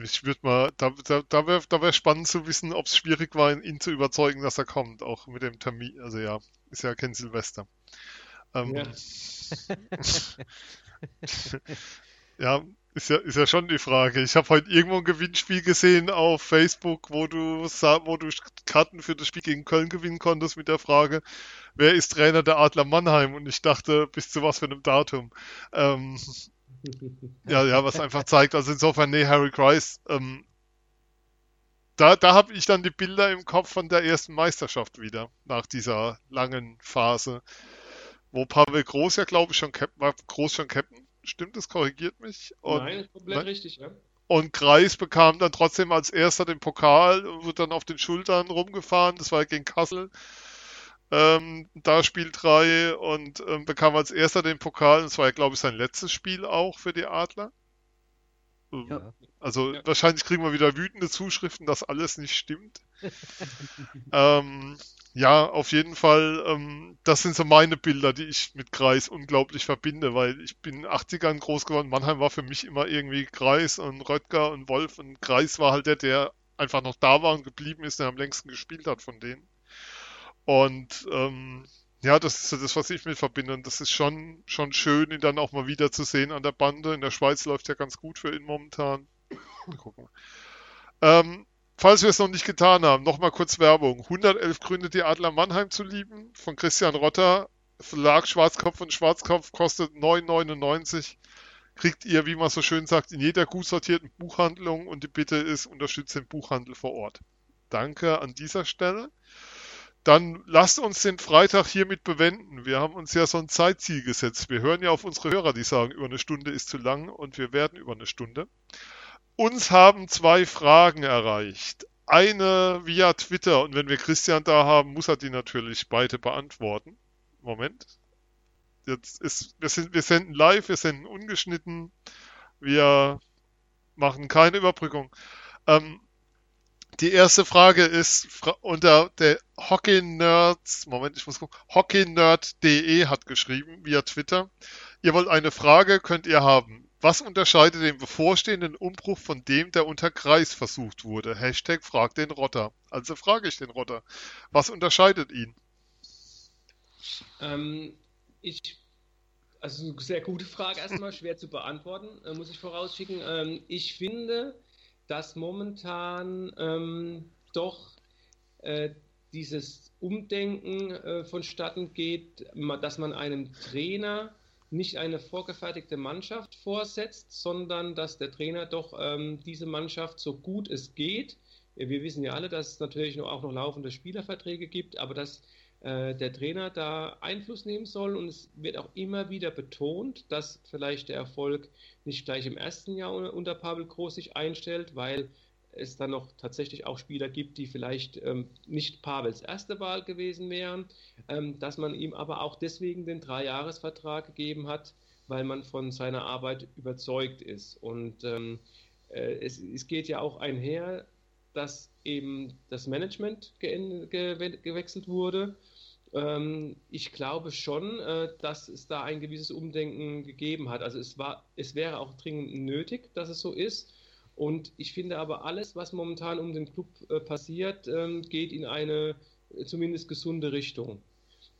Ich würde mal, da wäre spannend zu wissen, ob es schwierig war, ihn zu überzeugen, dass er kommt, auch mit dem Termin. Also ja, ist ja kein Silvester. Ja. Ist ja schon die Frage. Ich habe heute irgendwo ein Gewinnspiel gesehen auf Facebook, wo du Karten für das Spiel gegen Köln gewinnen konntest mit der Frage, wer ist Trainer der Adler Mannheim? Und ich dachte, bis zu was für einem Datum. Ja, was einfach zeigt. Also insofern, nee, Harry Kreis. Da habe ich dann die Bilder im Kopf von der ersten Meisterschaft wieder, nach dieser langen Phase, wo Pavel Groß ja, glaube ich, schon Captain. Stimmt, das korrigiert mich. Nein, komplett richtig, ja. Und Kreis bekam dann trotzdem als erster den Pokal und wurde dann auf den Schultern rumgefahren. Das war ja gegen Kassel. Da Spiel 3 und bekam als erster den Pokal. Das war ja, glaube ich, sein letztes Spiel auch für die Adler. Ja. Also wahrscheinlich kriegen wir wieder wütende Zuschriften, dass alles nicht stimmt. Ja, auf jeden Fall, das sind so meine Bilder, die ich mit Kreis unglaublich verbinde, weil ich bin in den 80ern groß geworden. Mannheim war für mich immer irgendwie Kreis und Röttger und Wolf, und Kreis war halt der einfach noch da war und geblieben ist, der am längsten gespielt hat von denen. Und ja, das ist so das, was ich mit verbinde, und das ist schon schön, ihn dann auch mal wieder zu sehen an der Bande. In der Schweiz läuft ja ganz gut für ihn momentan. Gucken wir. Falls wir es noch nicht getan haben, nochmal kurz Werbung. 111 Gründe, die Adler Mannheim zu lieben, von Christian Rotter, Verlag Schwarzkopf und Schwarzkopf, kostet 9,99. Kriegt ihr, wie man so schön sagt, in jeder gut sortierten Buchhandlung, und die Bitte ist, unterstützt den Buchhandel vor Ort. Danke an dieser Stelle. Dann lasst uns den Freitag hiermit bewenden. Wir haben uns ja so ein Zeitziel gesetzt. Wir hören ja auf unsere Hörer, die sagen, über eine Stunde ist zu lang, und wir werden über eine Stunde. Uns haben 2 Fragen erreicht. Eine via Twitter, und wenn wir Christian da haben, muss er die natürlich beide beantworten. Moment. Jetzt ist, wir senden live, wir senden ungeschnitten. Wir machen keine Überbrückung. Die erste Frage ist unter der Hockeynerd.de hat geschrieben via Twitter. Ihr wollt eine Frage, könnt ihr haben. Was unterscheidet den bevorstehenden Umbruch von dem, der unter Kreis versucht wurde? Hashtag frag den Rotter. Also frage ich den Rotter. Was unterscheidet ihn? Also eine sehr gute Frage erstmal, schwer zu beantworten, muss ich vorausschicken. Ich finde, dass momentan doch dieses Umdenken vonstatten geht, dass man einem Trainer nicht eine vorgefertigte Mannschaft vorsetzt, sondern dass der Trainer doch diese Mannschaft so gut es geht. Wir wissen ja alle, dass es natürlich auch noch laufende Spielerverträge gibt, aber dass der Trainer da Einfluss nehmen soll, und es wird auch immer wieder betont, dass vielleicht der Erfolg nicht gleich im ersten Jahr unter Pavel Groß sich einstellt, weil es dann noch tatsächlich auch Spieler gibt, die vielleicht nicht Pavels erste Wahl gewesen wären, dass man ihm aber auch deswegen den 3-Jahres-Vertrag gegeben hat, weil man von seiner Arbeit überzeugt ist. Und es geht ja auch einher, dass eben das Management gewechselt wurde. Ich glaube schon, dass es da ein gewisses Umdenken gegeben hat. Also es wäre auch dringend nötig, dass es so ist. Und ich finde aber, alles, was momentan um den Club passiert, geht in eine zumindest gesunde Richtung.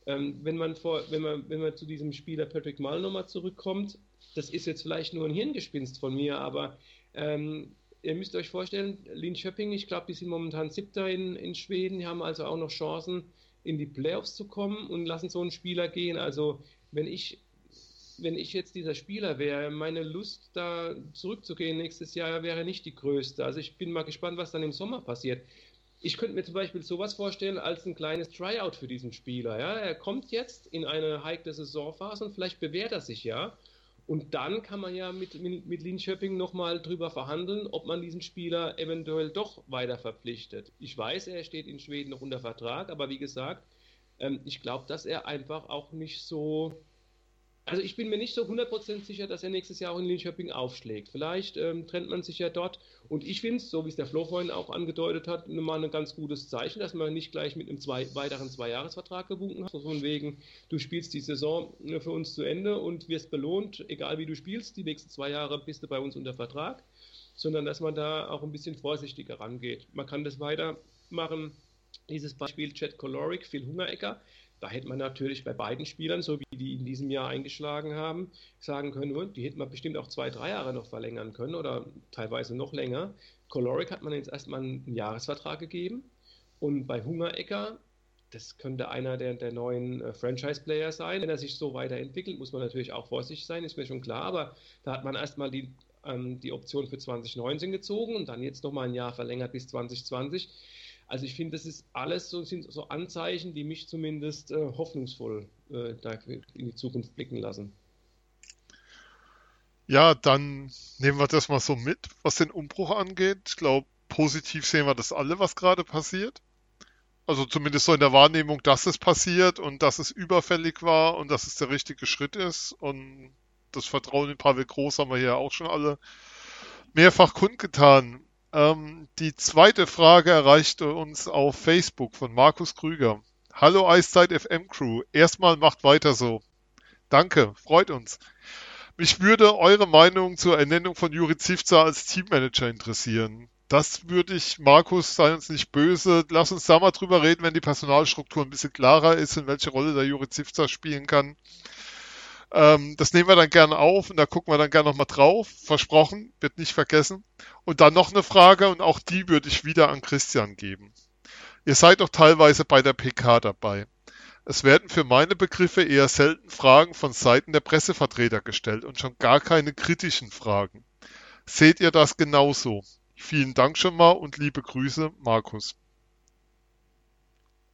Wenn man zu diesem Spieler Patrick Mullen nochmal zurückkommt, das ist jetzt vielleicht nur ein Hirngespinst von mir, aber ihr müsst euch vorstellen, Linköping, ich glaube, die sind momentan 7. in Schweden, die haben also auch noch Chancen, in die Playoffs zu kommen, und lassen so einen Spieler gehen. Also wenn ich jetzt dieser Spieler wäre, meine Lust, da zurückzugehen nächstes Jahr, wäre nicht die größte. Also ich bin mal gespannt, was dann im Sommer passiert. Ich könnte mir zum Beispiel sowas vorstellen als ein kleines Tryout für diesen Spieler. Ja? Er kommt jetzt in eine heikle Saisonphase, und vielleicht bewährt er sich ja. Und dann kann man ja mit Linköping nochmal drüber verhandeln, ob man diesen Spieler eventuell doch weiter verpflichtet. Ich weiß, er steht in Schweden noch unter Vertrag, aber wie gesagt, ich glaube, dass er einfach auch nicht so... Also ich bin mir nicht so 100% sicher, dass er nächstes Jahr auch in Linköping aufschlägt. Vielleicht trennt man sich ja dort. Und ich finde es, so wie es der Flo vorhin auch angedeutet hat, mal ein ganz gutes Zeichen, dass man nicht gleich mit einem weiteren 2-Jahres-Vertrag gewunken hat. So von wegen, du spielst die Saison für uns zu Ende und wirst belohnt, egal wie du spielst, die nächsten 2 Jahre bist du bei uns unter Vertrag. Sondern dass man da auch ein bisschen vorsichtiger rangeht. Man kann das weitermachen. Dieses Beispiel Chad Kolorik, Phil Hungerecker, Da hätte man natürlich bei beiden Spielern, so wie die in diesem Jahr eingeschlagen haben, sagen können, die hätten man bestimmt auch 2-3 Jahre noch verlängern können oder teilweise noch länger. Colorik hat man jetzt erstmal einen Jahresvertrag gegeben und bei Hungerecker, das könnte einer der neuen Franchise-Player sein. Wenn er sich so weiterentwickelt, muss man natürlich auch vorsichtig sein, ist mir schon klar, aber da hat man erstmal die Option für 2019 gezogen und dann jetzt nochmal ein Jahr verlängert bis 2020. Also ich finde, das ist alles sind so Anzeichen, die mich zumindest hoffnungsvoll da in die Zukunft blicken lassen. Ja, dann nehmen wir das mal so mit, was den Umbruch angeht. Ich glaube, positiv sehen wir das alle, was gerade passiert. Also zumindest so in der Wahrnehmung, dass es passiert und dass es überfällig war und dass es der richtige Schritt ist. Und das Vertrauen in Pavel Groß haben wir hier auch schon alle mehrfach kundgetan. Die zweite Frage erreichte uns auf Facebook von Markus Krüger. Hallo Iceside FM Crew, erstmal macht weiter so. Danke, freut uns. Mich würde eure Meinung zur Ernennung von Juri Zivtsa als Teammanager interessieren. Das würde ich, Markus, sei uns nicht böse, lass uns da mal drüber reden, wenn die Personalstruktur ein bisschen klarer ist, in welche Rolle der Juri Zivtsa spielen kann. Das nehmen wir dann gerne auf und da gucken wir dann gerne nochmal drauf. Versprochen, wird nicht vergessen. Und dann noch eine Frage und auch die würde ich wieder an Christian geben. Ihr seid doch teilweise bei der PK dabei. Es werden für meine Begriffe eher selten Fragen von Seiten der Pressevertreter gestellt und schon gar keine kritischen Fragen. Seht ihr das genauso? Vielen Dank schon mal und liebe Grüße, Markus.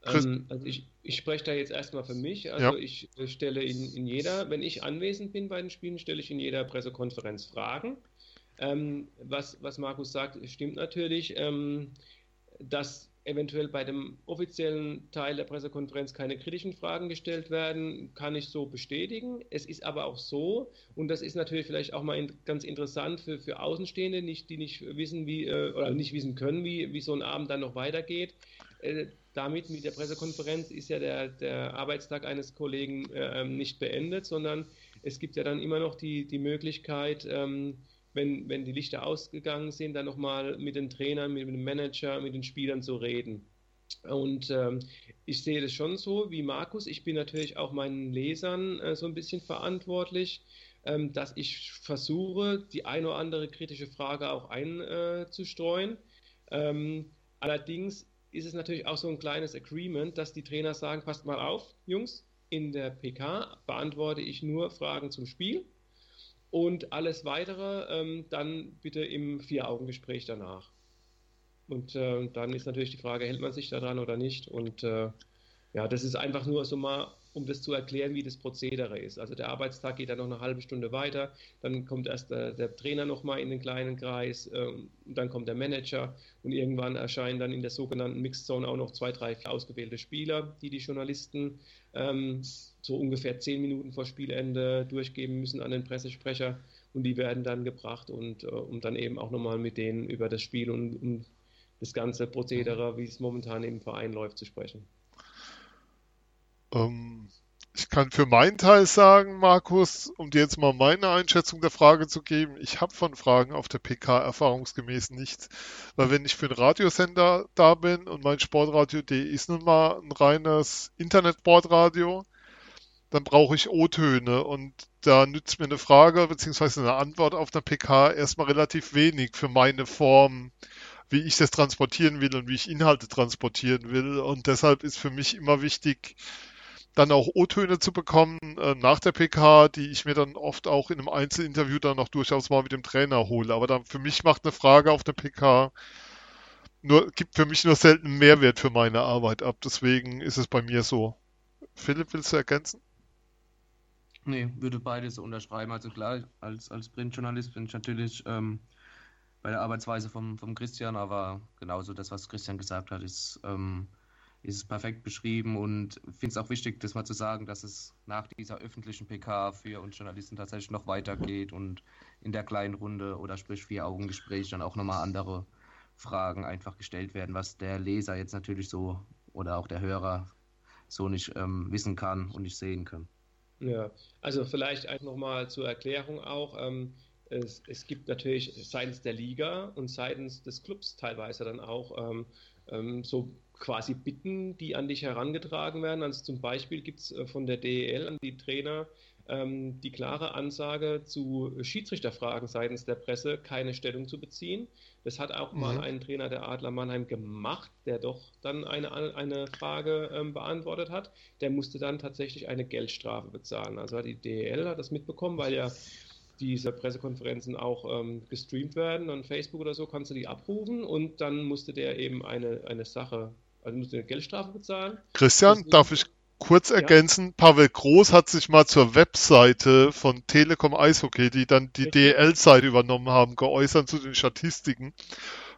Also ich spreche da jetzt erstmal für mich. Also ja. Ich stelle in jeder, wenn ich anwesend bin bei den Spielen, stelle ich in jeder Pressekonferenz Fragen. Was Markus sagt, stimmt natürlich, dass eventuell bei dem offiziellen Teil der Pressekonferenz keine kritischen Fragen gestellt werden, kann ich so bestätigen. Es ist aber auch so, und das ist natürlich vielleicht auch mal ganz interessant für Außenstehende, die nicht wissen, wie so ein Abend dann noch weitergeht. Damit mit der Pressekonferenz ist ja der Arbeitstag eines Kollegen nicht beendet, sondern es gibt ja dann immer noch die Möglichkeit, wenn die Lichter ausgegangen sind, dann nochmal mit den Trainern, mit dem Manager, mit den Spielern zu reden. Und ich sehe das schon so wie Markus. Ich bin natürlich auch meinen Lesern so ein bisschen verantwortlich, dass ich versuche, die eine oder andere kritische Frage auch einzustreuen. Allerdings ist es natürlich auch so ein kleines Agreement, dass die Trainer sagen, passt mal auf, Jungs, in der PK beantworte ich nur Fragen zum Spiel und alles Weitere dann bitte im Vier-Augen-Gespräch danach. Und dann ist natürlich die Frage, hält man sich daran oder nicht? Und das ist einfach nur so mal, um das zu erklären, wie das Prozedere ist. Also der Arbeitstag geht dann noch eine halbe Stunde weiter, dann kommt erst der Trainer nochmal in den kleinen Kreis, dann kommt der Manager und irgendwann erscheinen dann in der sogenannten Mixed Zone auch noch 2, 3 ausgewählte Spieler, die Journalisten so ungefähr 10 Minuten vor Spielende durchgeben müssen an den Pressesprecher und die werden dann gebracht und um dann eben auch nochmal mit denen über das Spiel und um das ganze Prozedere, wie es momentan im Verein läuft, zu sprechen. Ich kann für meinen Teil sagen, Markus, um dir jetzt mal meine Einschätzung der Frage zu geben, ich habe von Fragen auf der PK erfahrungsgemäß nichts, weil wenn ich für einen Radiosender da bin und mein Sportradio.de ist nun mal ein reines Internet-Sportradio, dann brauche ich O-Töne und da nützt mir eine Frage bzw. eine Antwort auf der PK erstmal relativ wenig für meine Form, wie ich das transportieren will und wie ich Inhalte transportieren will und deshalb ist für mich immer wichtig, dann auch O-Töne zu bekommen nach der PK, die ich mir dann oft auch in einem Einzelinterview dann noch durchaus mal mit dem Trainer hole. Aber dann für mich macht eine Frage auf der PK, gibt für mich nur selten einen Mehrwert für meine Arbeit ab. Deswegen ist es bei mir so. Philipp, willst du ergänzen? Nee, würde beides unterschreiben. Also klar, als Printjournalist bin ich natürlich bei der Arbeitsweise vom Christian, aber genauso das, was Christian gesagt hat, ist perfekt beschrieben und finde es auch wichtig, das mal zu sagen, dass es nach dieser öffentlichen PK für uns Journalisten tatsächlich noch weitergeht und in der kleinen Runde oder sprich Vier-Augen-Gespräch dann auch nochmal andere Fragen einfach gestellt werden, was der Leser jetzt natürlich so oder auch der Hörer so nicht wissen kann und nicht sehen kann. Ja, also vielleicht einfach nochmal zur Erklärung auch, Es gibt natürlich seitens der Liga und seitens des Clubs teilweise dann auch so quasi Bitten, die an dich herangetragen werden. Also zum Beispiel gibt es von der DEL an die Trainer die klare Ansage, zu Schiedsrichterfragen seitens der Presse keine Stellung zu beziehen. Das hat auch mal ein Trainer der Adler Mannheim gemacht, der doch dann eine Frage beantwortet hat. Der musste dann tatsächlich eine Geldstrafe bezahlen. Also die DEL hat das mitbekommen, weil ja diese Pressekonferenzen auch gestreamt werden an Facebook oder so, kannst du die abrufen und dann musste der eben eine Sache, also musste eine Geldstrafe bezahlen. Christian, darf ich kurz ergänzen? Ja. Pavel Groß hat sich mal zur Webseite von Telekom Eishockey, die dann die DL-Seite übernommen haben, geäußert zu den Statistiken,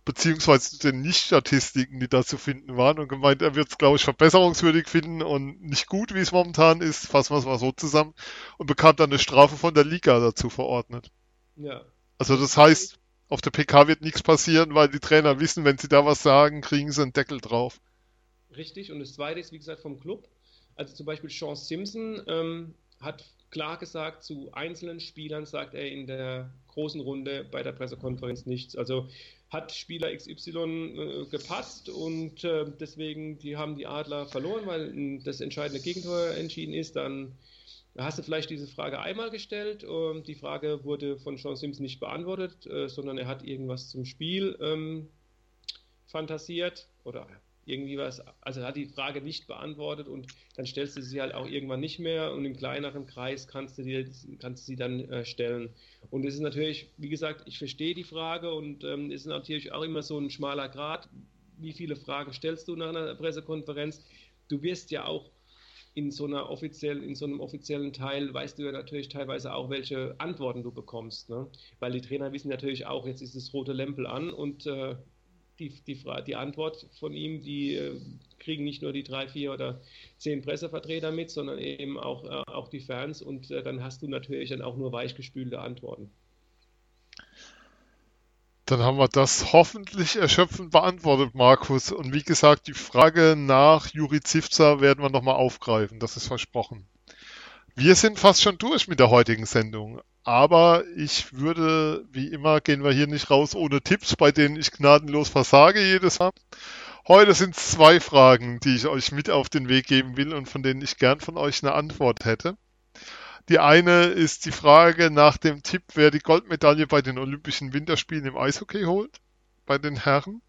beziehungsweise zu den Nicht-Statistiken, die da zu finden waren und gemeint, er wird es, glaube ich, verbesserungswürdig finden und nicht gut, wie es momentan ist, fassen wir es mal so zusammen, und bekam dann eine Strafe von der Liga dazu verordnet. Ja. Also das heißt, auf der PK wird nichts passieren, weil die Trainer wissen, wenn sie da was sagen, kriegen sie einen Deckel drauf. Richtig, und das Zweite ist, wie gesagt, vom Club. Also zum Beispiel Sean Simpson hat klar gesagt, zu einzelnen Spielern sagt er in der großen Runde bei der Pressekonferenz nichts. Also hat Spieler XY gepasst und deswegen die haben die Adler verloren, weil das entscheidende Gegentor entschieden ist, dann hast du vielleicht diese Frage einmal gestellt. Die Frage wurde von Sean Simpson nicht beantwortet, sondern er hat irgendwas zum Spiel fantasiert oder irgendwie was, also er hat die Frage nicht beantwortet und dann stellst du sie halt auch irgendwann nicht mehr und im kleineren Kreis kannst du sie dann stellen. Und es ist natürlich, wie gesagt, ich verstehe die Frage und es ist natürlich auch immer so ein schmaler Grat, wie viele Fragen stellst du nach einer Pressekonferenz. Du wirst ja auch in so einem offiziellen Teil, weißt du ja natürlich teilweise auch, welche Antworten du bekommst, ne? Weil die Trainer wissen natürlich auch, jetzt ist das rote Lämpel an und die Antwort von ihm, die kriegen nicht nur die 3, 4 oder 10 Pressevertreter mit, sondern eben auch die Fans und dann hast du natürlich dann auch nur weichgespülte Antworten. Dann haben wir das hoffentlich erschöpfend beantwortet, Markus. Und wie gesagt, die Frage nach Juri Zivtsa werden wir nochmal aufgreifen, das ist versprochen. Wir sind fast schon durch mit der heutigen Sendung. Aber ich würde, wie immer, gehen wir hier nicht raus ohne Tipps, bei denen ich gnadenlos versage jedes Mal. Heute sind es 2 Fragen, die ich euch mit auf den Weg geben will und von denen ich gern von euch eine Antwort hätte. Die eine ist die Frage nach dem Tipp, wer die Goldmedaille bei den Olympischen Winterspielen im Eishockey holt, bei den Herren.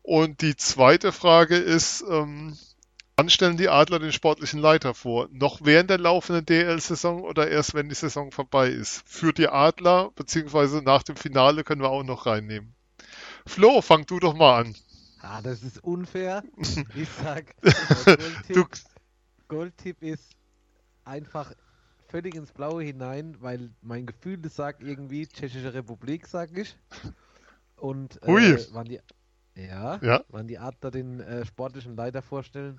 Und die zweite Frage ist, wann stellen die Adler den sportlichen Leiter vor? Noch während der laufenden DL-Saison oder erst, wenn die Saison vorbei ist? Für die Adler, beziehungsweise nach dem Finale können wir auch noch reinnehmen. Flo, fang du doch mal an. Ah, das ist unfair. Ich sag, Goldtipp ist einfach völlig ins Blaue hinein, weil mein Gefühl, das sagt irgendwie Tschechische Republik, sag ich. Und wann die Adler den sportlichen Leiter vorstellen,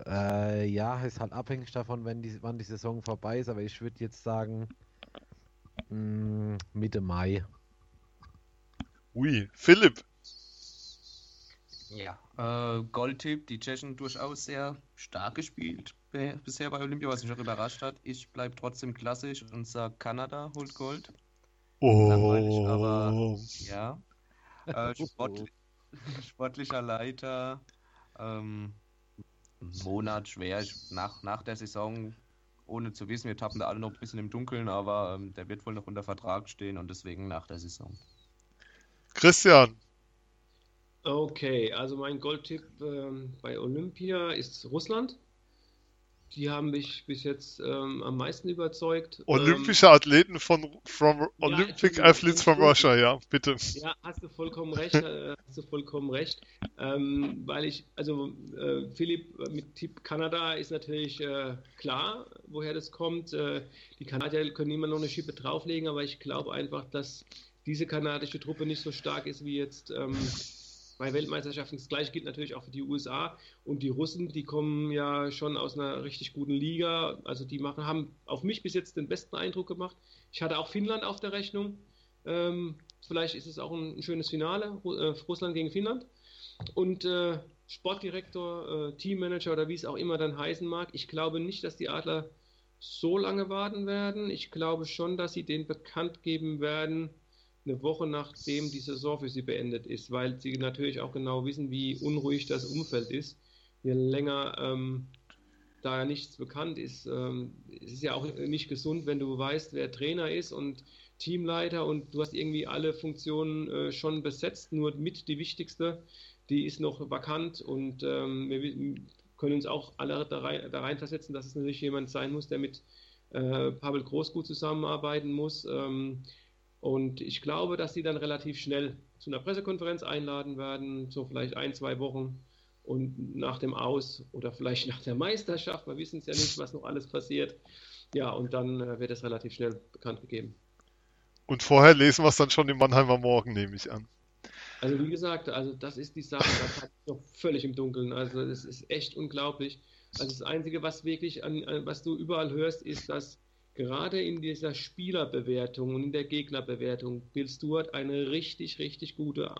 ist halt abhängig davon, wann die Saison vorbei ist, aber ich würde jetzt sagen Mitte Mai. Ui, Philipp. Ja, Goldtipp, die Tschechen durchaus sehr stark gespielt bisher bei Olympia, was mich auch überrascht hat. Ich bleibe trotzdem klassisch und sage, Kanada holt Gold. Oh. Langweilig, aber ja. Sportlicher Leiter, Monat schwer, nach der Saison, ohne zu wissen, wir tappen da alle noch ein bisschen im Dunkeln, aber der wird wohl noch unter Vertrag stehen und deswegen nach der Saison. Christian. Okay, also mein Goldtipp bei Olympia ist Russland. Die haben mich bis jetzt am meisten überzeugt. Olympische Athleten from Olympic Athletes from Russia, ja, bitte. Ja, hast du vollkommen recht. Weil Philipp, mit Tipp Kanada ist natürlich klar, woher das kommt. Die Kanadier können immer noch eine Schippe drauflegen, aber ich glaube einfach, dass diese kanadische Truppe nicht so stark ist wie jetzt bei Weltmeisterschaften. Das Gleiche gilt natürlich auch für die USA und die Russen, die kommen ja schon aus einer richtig guten Liga, also die haben auf mich bis jetzt den besten Eindruck gemacht. Ich hatte auch Finnland auf der Rechnung, vielleicht ist es auch ein schönes Finale, Russland gegen Finnland und Sportdirektor, Teammanager oder wie es auch immer dann heißen mag, ich glaube nicht, dass die Adler so lange warten werden. Ich glaube schon, dass sie den bekannt geben werden, eine Woche nachdem die Saison für sie beendet ist, weil sie natürlich auch genau wissen, wie unruhig das Umfeld ist. Je länger da nichts bekannt ist. Es ist ja auch nicht gesund, wenn du weißt, wer Trainer ist und Teamleiter und du hast irgendwie alle Funktionen schon besetzt, nur mit die wichtigste, die ist noch vakant und wir können uns auch alle da reinversetzen, dass es natürlich jemand sein muss, der mit Pavel Großgut zusammenarbeiten muss. Und ich glaube, dass sie dann relativ schnell zu einer Pressekonferenz einladen werden, so vielleicht 1-2 Wochen. Und nach dem Aus oder vielleicht nach der Meisterschaft, wir wissen es ja nicht, was noch alles passiert. Ja, und dann wird es relativ schnell bekannt gegeben. Und vorher lesen wir es dann schon im Mannheimer Morgen, nehme ich an. Also wie gesagt, also das ist die Sache, da bin ich noch völlig im Dunkeln. Also das ist echt unglaublich. Also das Einzige, was wirklich, was du überall hörst, ist, dass gerade in dieser Spielerbewertung und in der Gegnerbewertung Bill Stewart eine richtig, richtig gute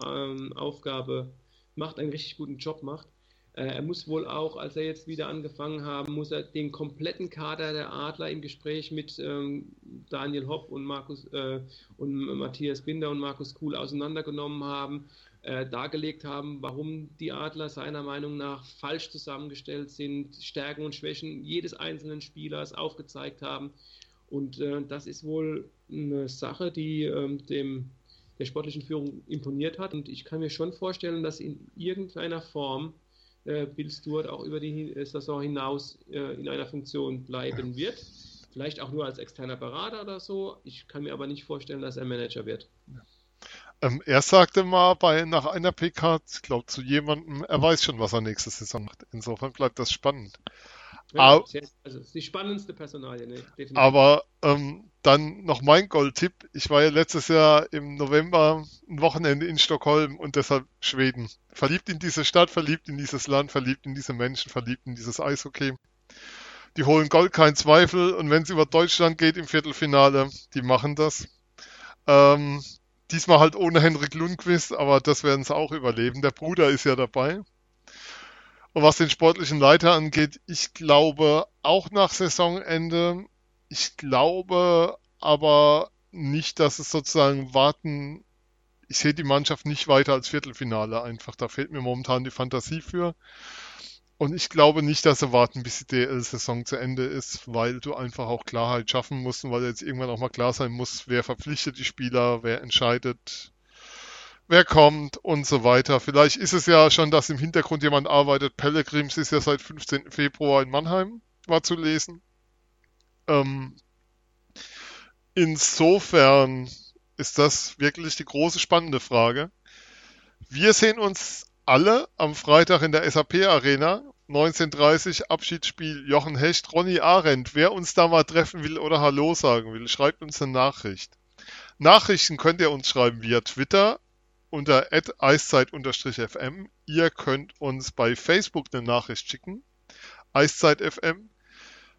Aufgabe macht, einen richtig guten Job macht. Er muss wohl auch, als er jetzt wieder angefangen haben, muss er den kompletten Kader der Adler im Gespräch mit Daniel Hopp und Matthias Binder und Markus Kuhl auseinandergenommen haben, dargelegt haben, warum die Adler seiner Meinung nach falsch zusammengestellt sind, Stärken und Schwächen jedes einzelnen Spielers aufgezeigt haben. Und das ist wohl eine Sache, die der sportlichen Führung imponiert hat. Und ich kann mir schon vorstellen, dass in irgendeiner Form Bill Stewart auch über die Saison hinaus in einer Funktion bleiben wird. Vielleicht auch nur als externer Berater oder so. Ich kann mir aber nicht vorstellen, dass er Manager wird. Ja. Er sagte mal nach einer PK, ich glaube zu jemandem, er weiß schon, was er nächste Saison macht. Insofern bleibt das spannend. Ja, aber, also die spannendste Personalie, ne? Definitiv. Aber dann noch mein Goldtipp. Ich war ja letztes Jahr im November ein Wochenende in Stockholm und deshalb Schweden. Verliebt in diese Stadt, verliebt in dieses Land, verliebt in diese Menschen, verliebt in dieses Eishockey. Die holen Gold, kein Zweifel. Und wenn es über Deutschland geht im Viertelfinale, die machen das. Diesmal halt ohne Henrik Lundqvist, aber das werden sie auch überleben. Der Bruder ist ja dabei. Und was den sportlichen Leiter angeht, ich glaube auch nach Saisonende, ich glaube aber nicht, dass es sozusagen warten, ich sehe die Mannschaft nicht weiter als Viertelfinale einfach, da fehlt mir momentan die Fantasie für. Und ich glaube nicht, dass sie warten, bis die DL-Saison zu Ende ist, weil du einfach auch Klarheit schaffen musst und weil jetzt irgendwann auch mal klar sein muss, wer verpflichtet die Spieler, wer entscheidet, wer kommt und so weiter. Vielleicht ist es ja schon, dass im Hintergrund jemand arbeitet. Pellegrims ist ja seit 15. Februar in Mannheim, war zu lesen. Insofern ist das wirklich die große spannende Frage. Wir sehen uns alle am Freitag in der SAP Arena, 19:30 Uhr, Abschiedsspiel Jochen Hecht, Ronny Arendt. Wer uns da mal treffen will oder Hallo sagen will, schreibt uns eine Nachricht. Nachrichten könnt ihr uns schreiben via Twitter unter @iceside_fm. Ihr könnt uns bei Facebook eine Nachricht schicken, Iceside FM.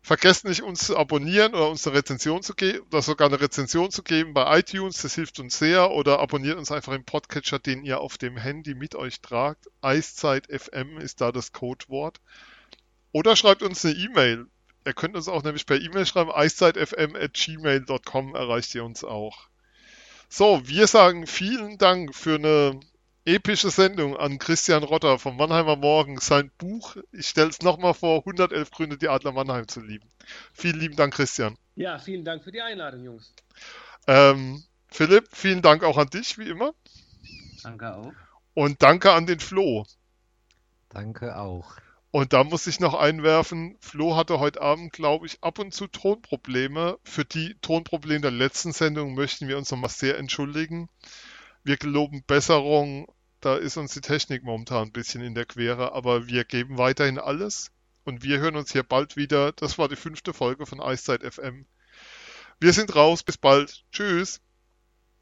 Vergesst nicht, uns zu abonnieren oder uns eine Rezension zu geben, oder sogar eine Rezension zu geben bei iTunes, das hilft uns sehr. Oder abonniert uns einfach im Podcatcher, den ihr auf dem Handy mit euch tragt. Eiszeit FM ist da das Codewort. Oder schreibt uns eine E-Mail. Ihr könnt uns auch nämlich per E-Mail schreiben. eiszeitfm@gmail.com erreicht ihr uns auch. So, wir sagen vielen Dank für eine epische Sendung an Christian Rotter vom Mannheimer Morgen. Sein Buch, ich stelle es nochmal vor, 111 Gründe, die Adler Mannheim zu lieben. Vielen lieben Dank, Christian. Ja, vielen Dank für die Einladung, Jungs. Philipp, vielen Dank auch an dich, wie immer. Danke auch. Und danke an den Flo. Danke auch. Und da muss ich noch einwerfen, Flo hatte heute Abend, glaube ich, ab und zu Tonprobleme. Für die Tonprobleme der letzten Sendung möchten wir uns nochmal sehr entschuldigen. Wir geloben Besserung, da ist uns die Technik momentan ein bisschen in der Quere, aber wir geben weiterhin alles und wir hören uns hier bald wieder. Das war die 5. Folge von Eiszeit FM. Wir sind raus, bis bald. Tschüss.